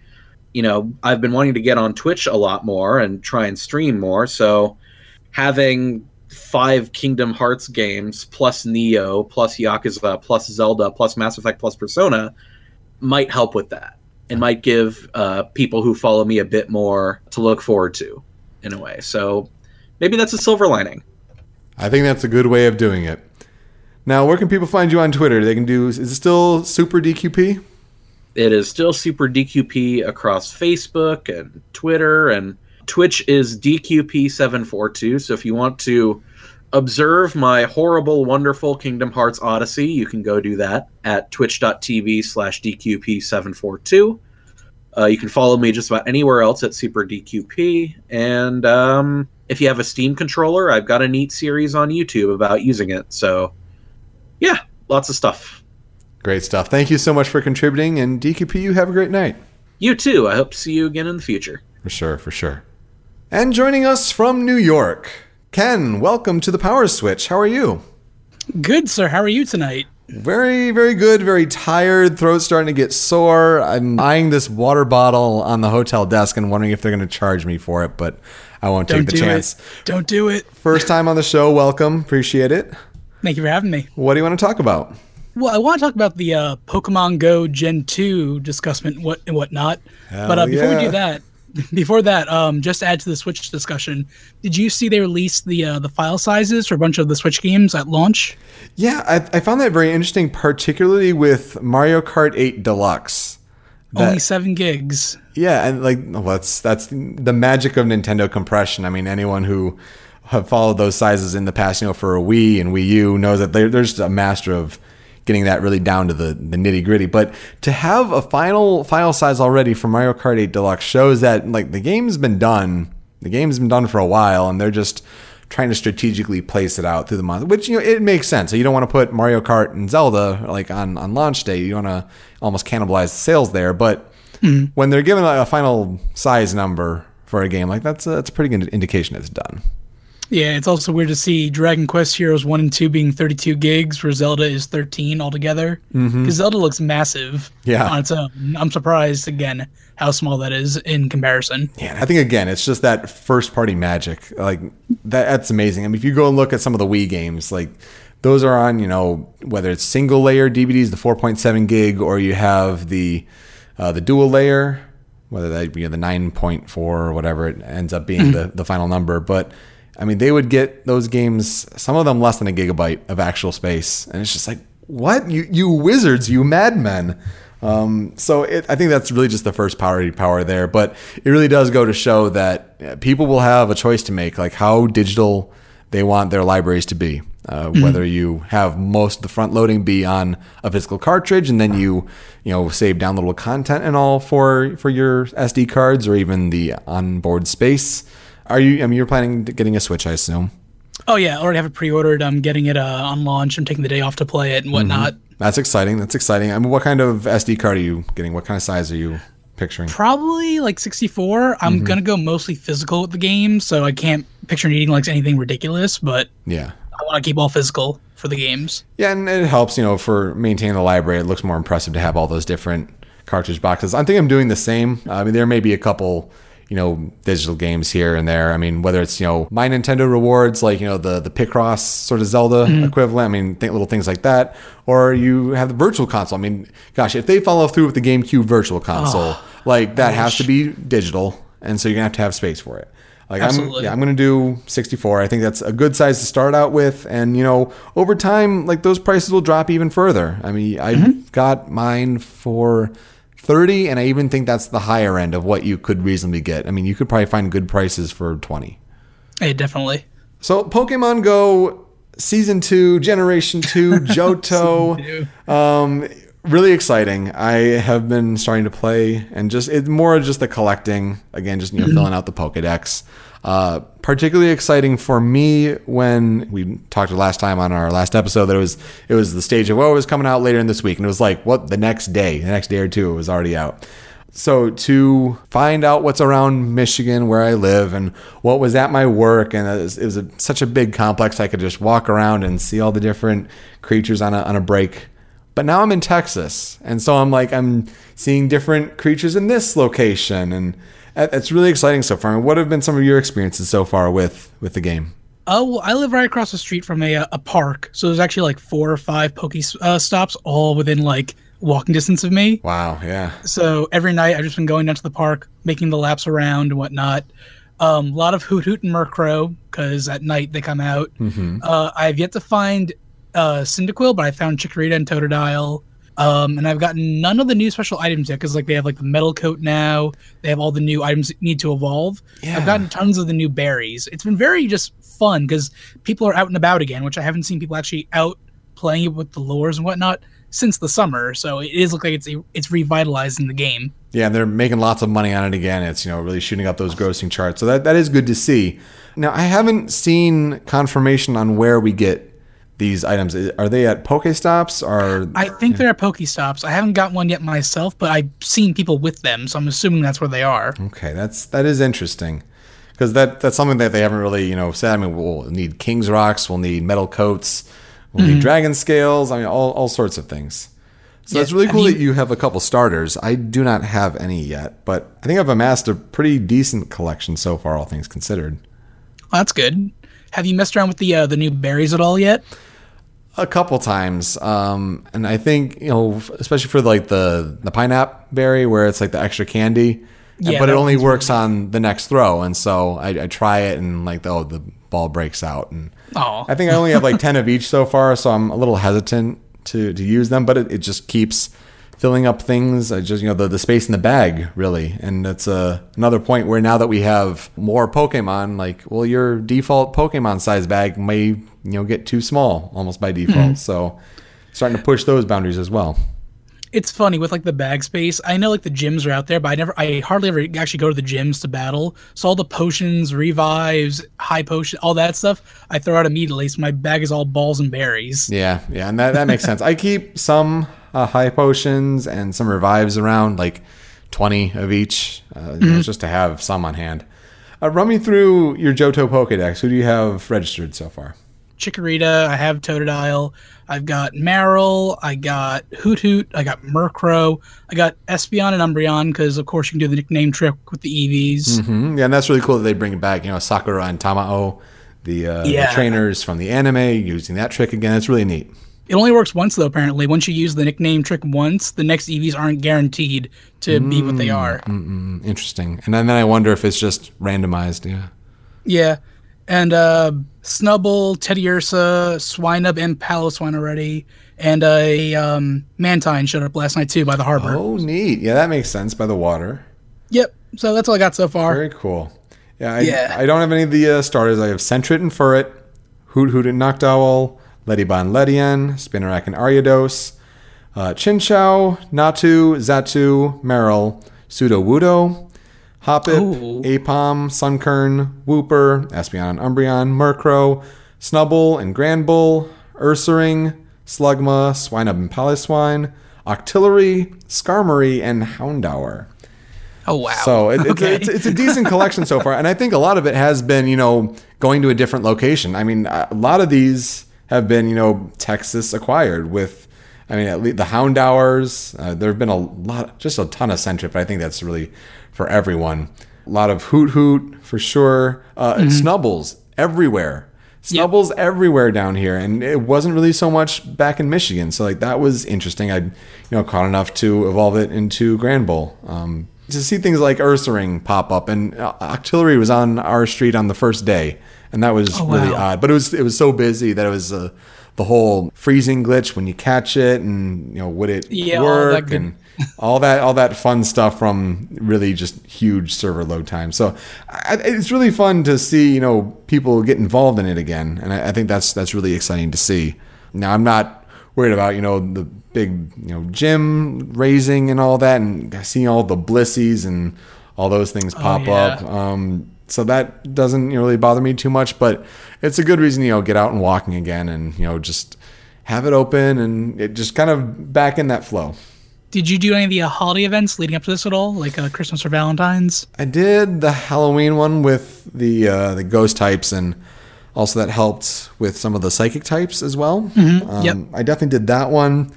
You know, I've been wanting to get on Twitch a lot more and try and stream more. So having five Kingdom Hearts games, plus Nioh, plus Yakuza, plus Zelda, plus Mass Effect, plus Persona, might help with that. And might give uh, people who follow me a bit more to look forward to, in a way. So maybe that's a silver lining. I think that's a good way of doing it. Now, where can people find you on Twitter? They can do, is it still Super D Q P? It is still Super D Q P across Facebook and Twitter, and Twitch is D Q P seven forty-two, so if you want to observe my horrible, wonderful Kingdom Hearts Odyssey, you can go do that at twitch dot t v slash D Q P seven forty-two. Uh, you can follow me just about anywhere else at Super D Q P, and um, if you have a Steam controller, I've got a neat series on YouTube about using it, so yeah, lots of stuff. Great stuff. Thank you so much for contributing, and D Q P, you have a great night. You too. I hope to see you again in the future. For sure, for sure. And joining us from New York, Ken, welcome to the PowerSwitch. How are you? Good, sir. How are you tonight? Very, very good. Very tired. Throat's starting to get sore. I'm eyeing this water bottle on the hotel desk and wondering if they're going to charge me for it, but I won't Don't take the do chance. It. Don't do it. First time on the show. Welcome. Appreciate it. Thank you for having me. What do you want to talk about? Well, I want to talk about the uh, Pokemon GO Gen two discussment and what and whatnot. Hell but uh, before yeah. we do that, before that, um, just to add to the Switch discussion, did you see they released the uh, the file sizes for a bunch of the Switch games at launch? Yeah, I, I found that very interesting, particularly with Mario Kart eight Deluxe. That, only seven gigs. Yeah, and like well, that's that's the magic of Nintendo compression. I mean, anyone who have followed those sizes in the past, you know, for a Wii and Wii U knows that they're, they're just a master of getting that really down to the, the nitty gritty. But to have a final file size already for Mario Kart eight Deluxe shows that like the game's been done. The game's been done for a while, and they're just trying to strategically place it out through the month, which, you know, it makes sense. So you don't want to put Mario Kart and Zelda like on, on launch day. You want to almost cannibalize the sales there. But mm. when they're given a final size number for a game, like that's a, that's a pretty good indication it's done. Yeah, it's also weird to see Dragon Quest Heroes one and two being thirty-two gigs, where Zelda is thirteen altogether. Because mm-hmm. Zelda looks massive yeah. on its own. I'm surprised, again, how small that is in comparison. Yeah, I think, again, it's just that first-party magic. Like that, that's amazing. I mean, if you go and look at some of the Wii games, like those are on, you know, whether it's single-layer D V Ds, the four point seven gig, or you have the uh, the dual-layer, whether that be you know, the nine point four or whatever it ends up being, mm-hmm. the, the final number. But I mean, they would get those games, some of them less than a gigabyte of actual space. And it's just like, what? You you wizards, you madmen. Um, so it, I think that's really just the first party power there. But it really does go to show that people will have a choice to make, like how digital they want their libraries to be. Uh, mm-hmm. Whether you have most of the front loading be on a physical cartridge, and then you you know save downloadable content and all for, for your S D cards or even the onboard space. Are you? I mean, you're planning to getting a Switch, I assume. Oh yeah, I already have it pre-ordered. I'm getting it uh, on launch. I'm taking the day off to play it and whatnot. Mm-hmm. That's exciting. That's exciting. I mean, what kind of S D card are you getting? What kind of size are you picturing? Probably like sixty-four. I'm mm-hmm. gonna go mostly physical with the game, so I can't picture needing like anything ridiculous. But yeah, I want to keep all physical for the games. Yeah, and it helps, you know, for maintaining the library. It looks more impressive to have all those different cartridge boxes. I think I'm doing the same. I mean, there may be a couple, you know, digital games here and there. I mean, whether it's, you know, My Nintendo Rewards, like, you know, the, the Picross sort of Zelda mm-hmm. equivalent. I mean, th- little things like that. Or you have the Virtual Console. I mean, gosh, if they follow through with the GameCube Virtual Console, oh, like that gosh. has to be digital. And so you're going to have to have space for it. Like, Absolutely. I'm, yeah, I'm going to do sixty-four. I think that's a good size to start out with. And, you know, over time, like those prices will drop even further. I mean, I mm-hmm. got mine for thirty, and I even think that's the higher end of what you could reasonably get. I mean, you could probably find good prices for twenty. Hey, definitely. So Pokemon Go Season two, Generation two, Johto. um, really exciting. I have been starting to play, and just it's more just the collecting. Again, just you know, mm-hmm. filling out the Pokedex. Uh, particularly exciting for me when we talked last time on our last episode that it was it was the stage of oh it was coming out later in this week, and it was like what the next day the next day or two it was already out. So to find out what's around Michigan where I live and what was at my work, and it was, it was a, such a big complex I could just walk around and see all the different creatures on a on a break. But now I'm in Texas, and so I'm like I'm seeing different creatures in this location, and it's really exciting so far. What have been some of your experiences so far with, with the game? Oh, well, I live right across the street from a a park, so there's actually like four or five Poke uh, stops all within like walking distance of me. Wow, yeah. So every night I've just been going down to the park, making the laps around and whatnot. Um, a lot of Hoot Hoot and Murkrow, because at night they come out. Mm-hmm. Uh, I've yet to find uh, Cyndaquil, but I found Chikorita and Totodile. Um, and I've gotten none of the new special items yet, because like they have like the metal coat now. They have all the new items that need to evolve. Yeah. I've gotten tons of the new berries. It's been very just fun because people are out and about again, which I haven't seen people actually out playing it with the lures and whatnot since the summer. So it is look like it's it's revitalizing the game. Yeah, and they're making lots of money on it again. It's, you know, really shooting up those grossing charts. So that that is good to see. Now, I haven't seen confirmation on where we get these items. Are they at Pokestops? Or I think they're at Pokestops. I haven't got one yet myself, but I've seen people with them, so I'm assuming that's where they are. Okay, that's that is interesting, because that that's something that they haven't really, you know, said. I mean, we'll need King's Rocks, we'll need metal coats, we'll mm-hmm. need dragon scales. I mean, all all sorts of things. So yeah, that's really cool I mean, that you have a couple starters. I do not have any yet, but I think I've amassed a pretty decent collection so far, all things considered. Well, that's good. Have you messed around with the uh, the new berries at all yet? a couple times. Um, and I think, you know, especially for like the, the pineapple berry where it's like the extra candy, yeah, but it only works really on the next throw. And so I, I try it and like, oh, the ball breaks out. And Aww. I think I only have like ten of each so far. So I'm a little hesitant to, to use them, but it, it just keeps filling up things. I just, you know, the, the space in the bag really. And that's a, another point where now that we have more Pokemon, like, well, your default Pokemon size bag may, you know, get too small almost by default. Mm-hmm. So starting to push those boundaries as well. It's funny with like the bag space. I know like the gyms are out there, but I never, I hardly ever actually go to the gyms to battle. So all the potions, revives, high potion, all that stuff, I throw out immediately. So my bag is all balls and berries. Yeah. Yeah. And that, that makes sense. I keep some Uh, high potions and some revives around, like twenty of each, uh, mm-hmm. you know, just to have some on hand. Uh, run me through your Johto Pokedex. Who do you have registered so far? Chikorita. I have Totodile. I've got Marill. I got Hoot Hoot. I got Murkrow. I got Espeon and Umbreon because, of course, you can do the nickname trick with the E Vs. Mm-hmm. Yeah, and that's really cool that they bring it back. You know, Sakura and Tamao, the, uh, yeah. the trainers from the anime, using that trick again. It's really neat. It only works once, though, apparently. Once you use the nickname trick once, the next E Vs aren't guaranteed to mm, be what they are. Mm-mm, interesting. And then I wonder if it's just randomized, yeah. Yeah. And uh, Snubbull, Teddiursa, Swinub, and Paloswine already. And a um, Mantine showed up last night, too, by the harbor. Oh, neat. Yeah, that makes sense, by the water. Yep. So that's all I got so far. Very cool. Yeah, I, yeah. I don't have any of the uh, starters. I have Sentret and Furret, Hoot Hoot and Noctowl, Ledyba and Ledyen, Spinarak and Ariados, uh, Chinchou, Natu, Zatu, Marill, Sudowoodo, Hoppip, Ooh. Apom, Sunkern, Wooper, Espeon and Umbreon, Murkrow, Snubbull and Granbull, Ursaring, Slugma, Swinub and Paloswine, Octillery, Skarmory, and Houndour. Oh, wow. So it, okay. it's, it's, it's a decent collection so far. And I think a lot of it has been, you know, going to a different location. I mean, a lot of these have been, you know, Texas acquired with, I mean, at least the Houndours. Uh, there have been a lot, just a ton of Sentret, but I think that's really for everyone. A lot of Hoot Hoot for sure. Uh, mm-hmm. Snubbles everywhere. Snubbles yep. everywhere down here. And it wasn't really so much back in Michigan. So, like, that was interesting. I, you know, caught enough to evolve it into Granbull. Um, to see things like Ursaring pop up. And uh, Octillery was on our street on the first day. And that was oh, wow. really odd, but it was it was so busy that it was uh, the whole freezing glitch when you catch it, and you know would it yeah, work all that good- and all that all that fun stuff from really just huge server load time. So I, it's really fun to see you know people get involved in it again, and I, I think that's that's really exciting to see. Now I'm not worried about you know the big you know gym raising and all that, and seeing all the Blissies and all those things pop oh, yeah. up. Um, So that doesn't really bother me too much, but it's a good reason, you know, get out and walking again and, you know, just have it open and it just kind of back in that flow. Did you do any of the uh, holiday events leading up to this at all, like uh, Christmas or Valentine's? I did the Halloween one with the uh, the ghost types, and also that helped with some of the psychic types as well. Mm-hmm. Um, yep. I definitely did that one.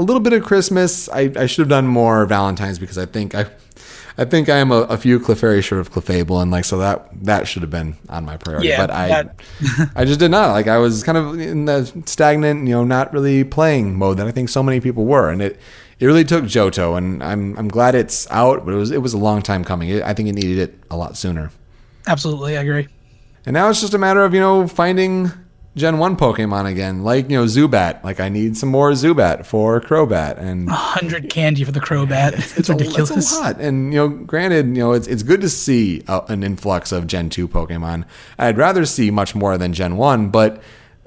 A little bit of Christmas. I, I should have done more Valentine's because I think I... I think I am a, a few Clefairy short of Clefable, and like so that that should have been on my priority. Yeah, but I I just did not. Like I was kind of in the stagnant, you know, not really playing mode that I think so many people were, and it, it really took Johto, and I'm I'm glad it's out, but it was it was a long time coming. It, I think it needed it a lot sooner. Absolutely, I agree. And now it's just a matter of you know finding Gen one Pokemon again, like you know Zubat. Like I need some more Zubat for Crobat, and a hundred candy for the Crobat. It's, it's ridiculous. A, it's a lot, and you know, granted, you know, it's it's good to see a, an influx of Gen two Pokemon. I'd rather see much more than Gen one, but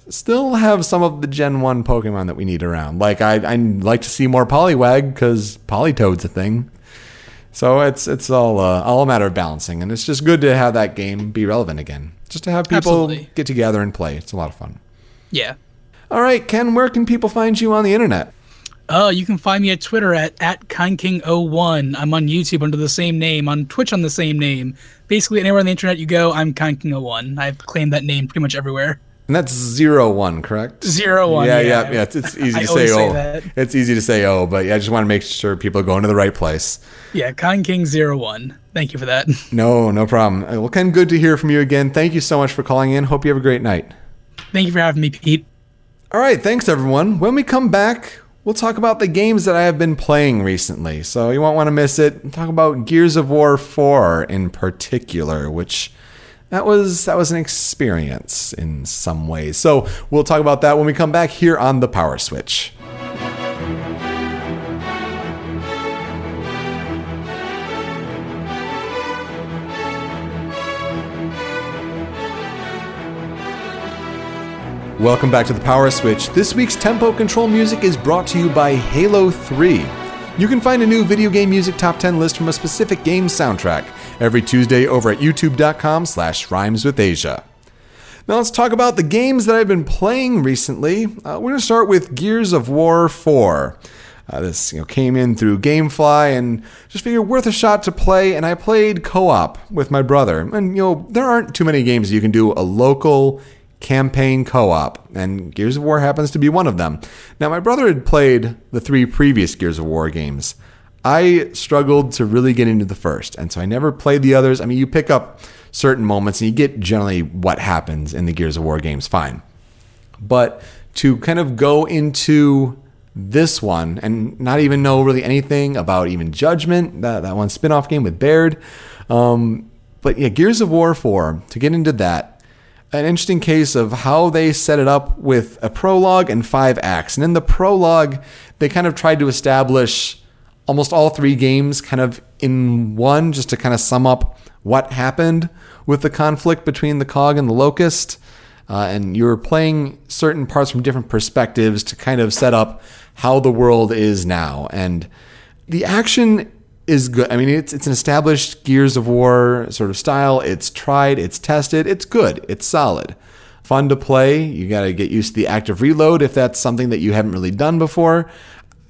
still have some of the Gen one Pokemon that we need around. Like I I'd like to see more Poliwag because Politoed's a thing. So it's it's all uh, all a matter of balancing, and it's just good to have that game be relevant again. Just to have people Absolutely. Get together and play. It's a lot of fun. Yeah. All right, Ken, where can people find you on the internet? Oh, uh, you can find me at Twitter at, at Kind King zero one. I'm on YouTube under the same name, on Twitch on the same name. Basically, anywhere on the internet you go, I'm Kind King zero one. I've claimed that name pretty much everywhere. And that's zero one, correct? Zero one. Yeah, yeah, yeah. yeah. It's, it's easy to say oh. Say it's easy to say oh, but yeah, I just want to make sure people are going to the right place. Yeah, Kind King zero one. Thank you for that. No, no problem. Well, Ken, good to hear from you again. Thank you so much for calling in. Hope you have a great night. Thank you for having me, Pete. Alright, thanks everyone. When we come back, we'll talk about the games that I have been playing recently, so you won't want to miss it. We'll talk about Gears of War four in particular, which that was that was an experience in some ways. So we'll talk about that when we come back here on the Power Switch. Welcome back to the Power Switch. This week's tempo control music is brought to you by Halo three. You can find a new video game music top ten list from a specific game soundtrack every Tuesday over at YouTube dot com slash rhymes with Asia. Now let's talk about the games that I've been playing recently. Uh, we're going to start with Gears of War four. Uh, this you know, came in through GameFly and just figured worth a shot to play, and I played co-op with my brother. And you know, there aren't too many games you can do a local campaign co-op, and Gears of War happens to be one of them. Now, my brother had played the three previous Gears of War games. I struggled to really get into the first, and so I never played the others. I mean, you pick up certain moments, and you get generally what happens in the Gears of War games, fine. But to kind of go into this one and not even know really anything about even Judgment, that, that one spin-off game with Baird. Um, but yeah, Gears of War four, to get into that, an interesting case of how they set it up with a prologue and five acts. And in the prologue, they kind of tried to establish almost all three games kind of in one, just to kind of sum up what happened with the conflict between the Cog and the Locust. Uh, and you're playing certain parts from different perspectives to kind of set up how the world is now. And the action is good. I mean, it's it's an established Gears of War sort of style. It's tried, it's tested, it's good, it's solid. Fun to play. You got to get used to the active reload if that's something that you haven't really done before.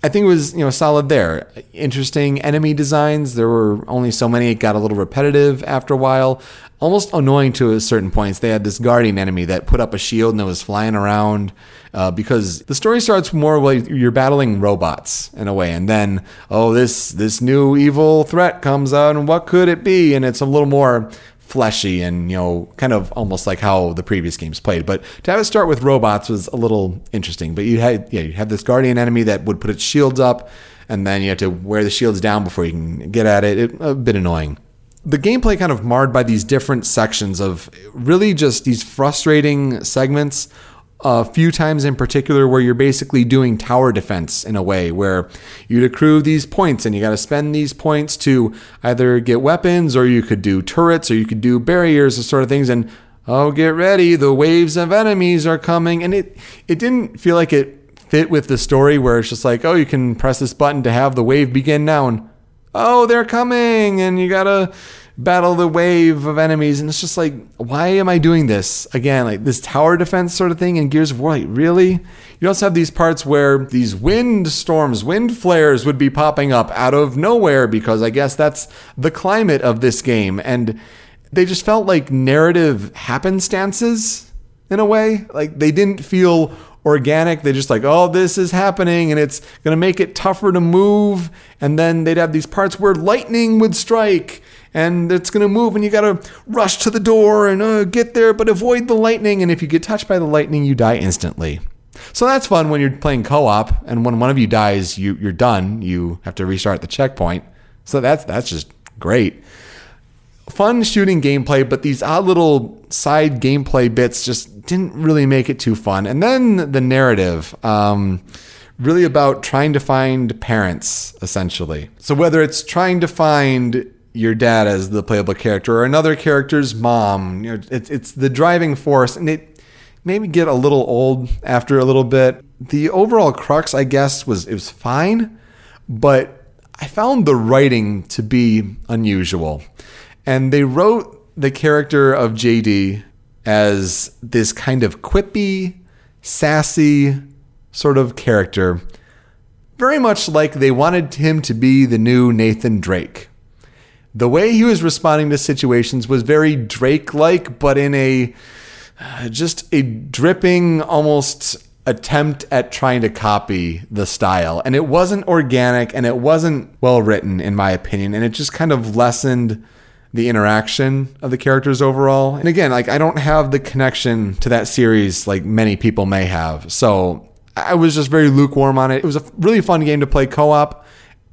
I think it was, you know, solid there. Interesting enemy designs. There were only so many. It got a little repetitive after a while. Almost annoying to a certain points. They had this guardian enemy that put up a shield and it was flying around. Uh, because the story starts more like you're battling robots in a way, and then oh, this this new evil threat comes out, and what could it be? And it's a little more fleshy, and you know, kind of almost like how the previous games played. But to have it start with robots was a little interesting. But you had yeah, you had this guardian enemy that would put its shields up, and then you had to wear the shields down before you can get at it. It a bit annoying. The gameplay kind of marred by these different sections of really just these frustrating segments. A few times in particular where you're basically doing tower defense in a way where you'd accrue these points and you got to spend these points to either get weapons, or you could do turrets, or you could do barriers, those sort of things. And oh, get ready, the waves of enemies are coming. And it it didn't feel like it fit with the story where it's just like, oh, you can press this button to have the wave begin now, and oh, they're coming, and you got to battle the wave of enemies. And it's just like, why am I doing this again? Like this tower defense sort of thing in Gears of War, like really? You also have these parts where these wind storms, wind flares would be popping up out of nowhere, because I guess that's the climate of this game. And they just felt like narrative happenstances in a way. Like they didn't feel organic. They just like, oh, this is happening and it's going to make it tougher to move. And then they'd have these parts where lightning would strike and it's going to move, and you got to rush to the door and uh, get there, but avoid the lightning. And if you get touched by the lightning, you die instantly. So that's fun when you're playing co-op, and when one of you dies, you, you're done. You have to restart the checkpoint. So that's that's just great. Fun shooting gameplay, but these odd little side gameplay bits just didn't really make it too fun. And then the narrative, um, really about trying to find parents, essentially. So whether it's trying to find your dad as the playable character, or another character's mom, you know, it's it's the driving force, and it made me get a little old after a little bit. The overall crux, I guess, was it was fine, but I found the writing to be unusual. And they wrote the character of J D as this kind of quippy, sassy sort of character, very much like they wanted him to be the new Nathan Drake. The way he was responding to situations was very Drake-like, but in a just a dripping almost attempt at trying to copy the style. And it wasn't organic, and it wasn't well written, in my opinion. And it just kind of lessened the interaction of the characters overall. And again, like I don't have the connection to that series like many people may have. So I was just very lukewarm on it. It was a really fun game to play co-op,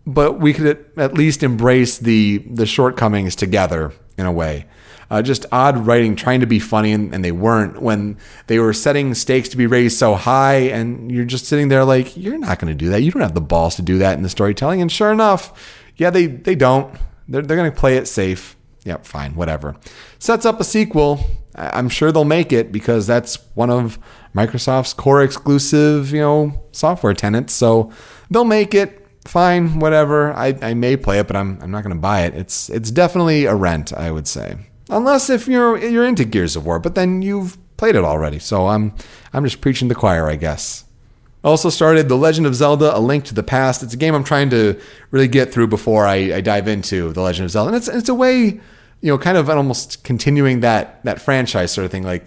but we could at least embrace the the shortcomings together in a way. Uh, just odd writing, trying to be funny, and, and they weren't when they were setting stakes to be raised so high, and you're just sitting there like, you're not going to do that. You don't have the balls to do that in the storytelling. And sure enough, yeah, they, they don't. They're, they're going to play it safe. Yep, fine, whatever. Sets up a sequel. I'm sure they'll make it because that's one of Microsoft's core exclusive, you know, software tenants. So they'll make it. Fine, whatever. I, I may play it, but I'm I'm not going to buy it. It's it's definitely a rent, I would say. Unless if you're you're into Gears of War, but then you've played it already. So I'm I'm just preaching to the choir, I guess. Also started The Legend of Zelda: A Link to the Past. It's a game I'm trying to really get through before I, I dive into The Legend of Zelda. And it's it's a way, you know, kind of almost continuing that that franchise sort of thing. Like,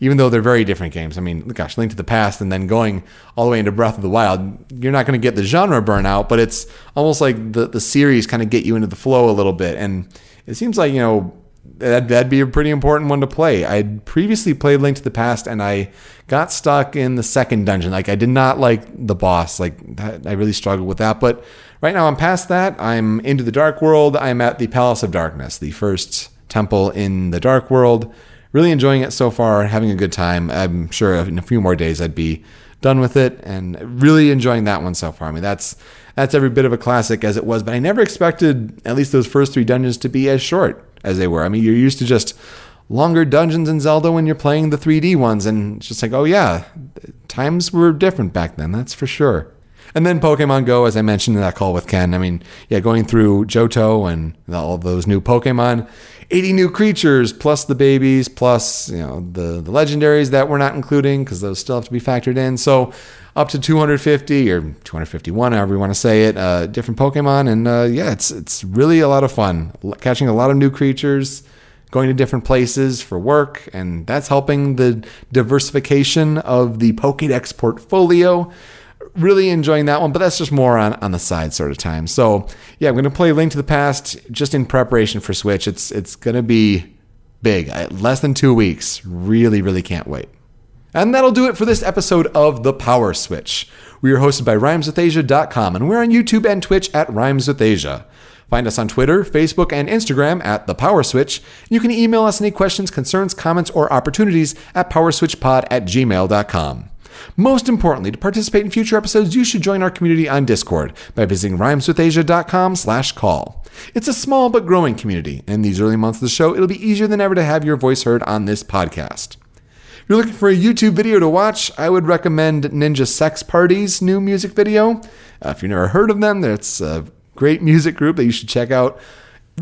even though they're very different games. I mean, gosh, Link to the Past and then going all the way into Breath of the Wild, you're not going to get the genre burnout, but it's almost like the, the series kind of get you into the flow a little bit. And it seems like, you know, that'd, that'd be a pretty important one to play. I'd previously played Link to the Past and I got stuck in the second dungeon. Like, I did not like the boss. Like, that, I really struggled with that. But right now I'm past that. I'm into the Dark World. I'm at the Palace of Darkness, the first temple in the Dark World. Really enjoying it so far, having a good time. I'm sure in a few more days I'd be done with it, and really enjoying that one so far. I mean, that's that's every bit of a classic as it was, but I never expected at least those first three dungeons to be as short as they were. I mean, you're used to just longer dungeons in Zelda when you're playing the three D ones, and it's just like, oh yeah, times were different back then, that's for sure. And then Pokemon Go, as I mentioned in that call with Ken, I mean, yeah, going through Johto and all those new Pokemon, eighty new creatures, plus the babies, plus, you know, the, the legendaries that we're not including because those still have to be factored in. So up to two hundred fifty or two hundred fifty-one, however you want to say it, uh, different Pokemon. And uh, yeah, it's it's really a lot of fun. Catching a lot of new creatures, going to different places for work. And that's helping the diversification of the Pokedex portfolio. Really enjoying that one, but that's just more on, on the side sort of time. So yeah, I'm going to play Link to the Past just in preparation for Switch. It's it's going to be big. I, less than two weeks. Really, really can't wait. And that'll do it for this episode of The Power Switch. We are hosted by rhymes with asia dot com, and we're on YouTube and Twitch at rhymes with asia. Find us on Twitter, Facebook, and Instagram at The Power Switch. You can email us any questions, concerns, comments, or opportunities at power switch pod at gmail dot com. Most importantly, to participate in future episodes, you should join our community on Discord by visiting rhymes with asia dot com slash call. It's a small but growing community, and in these early months of the show, it'll be easier than ever to have your voice heard on this podcast. If you're looking for a YouTube video to watch, I would recommend Ninja Sex Party's new music video. Uh, if you've never heard of them, that's a great music group that you should check out.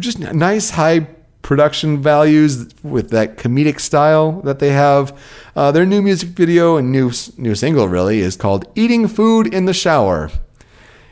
Just nice, high production values with that comedic style that they have. Uh, their new music video and new new single really is called "Eating Food in the Shower."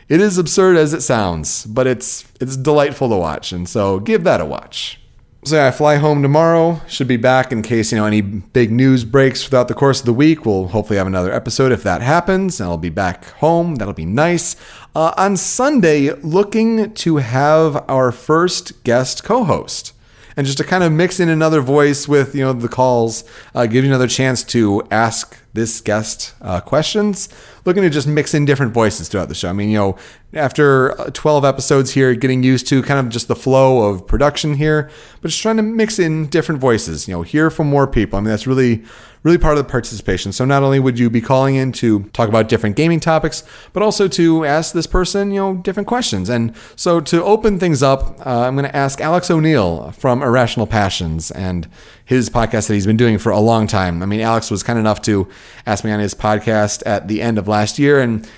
It is absurd as it sounds, but it's it's delightful to watch, and so give that a watch. So yeah, I fly home tomorrow. Should be back in case you know any big news breaks throughout the course of the week. We'll hopefully have another episode if that happens, and I'll be back home. That'll be nice. Uh, on Sunday, looking to have our first guest co-host. And just to kind of mix in another voice with, you know, the calls, uh, give you another chance to ask this guest uh, questions. Looking to just mix in different voices throughout the show. I mean, you know, after twelve episodes here, getting used to kind of just the flow of production here, but just trying to mix in different voices, you know, hear from more people. I mean, that's really, really part of the participation. So not only would you be calling in to talk about different gaming topics, but also to ask this person, you know, different questions. And so to open things up, uh, I'm going to ask Alex O'Neill from Irrational Passions and his podcast that he's been doing for a long time. I mean, Alex was kind enough to ask me on his podcast at the end of last year. And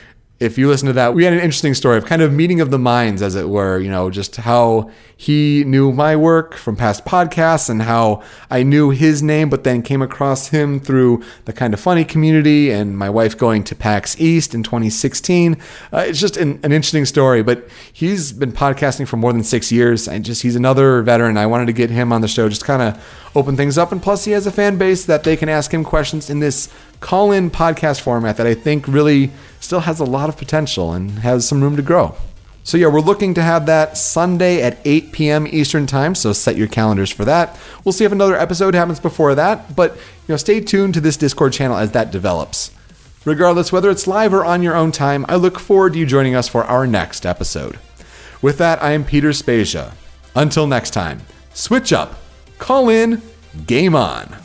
if you listen to that, we had an interesting story of kind of meeting of the minds, as it were, you know, just how he knew my work from past podcasts and how I knew his name, but then came across him through the Kind of Funny community and my wife going to PAX East in twenty sixteen. Uh, it's just an, an interesting story, but he's been podcasting for more than six years and just, he's another veteran. I wanted to get him on the show, just kind of open things up. And plus he has a fan base that they can ask him questions in this call-in podcast format that I think really still has a lot of potential and has some room to grow. So yeah, we're looking to have that Sunday at eight p.m. Eastern time, so set your calendars for that. We'll see if another episode happens before that, but you know, stay tuned to this Discord channel as that develops. Regardless, whether it's live or on your own time, I look forward to you joining us for our next episode. With that, I am Peter Spezia. Until next time, switch up, call in, game on.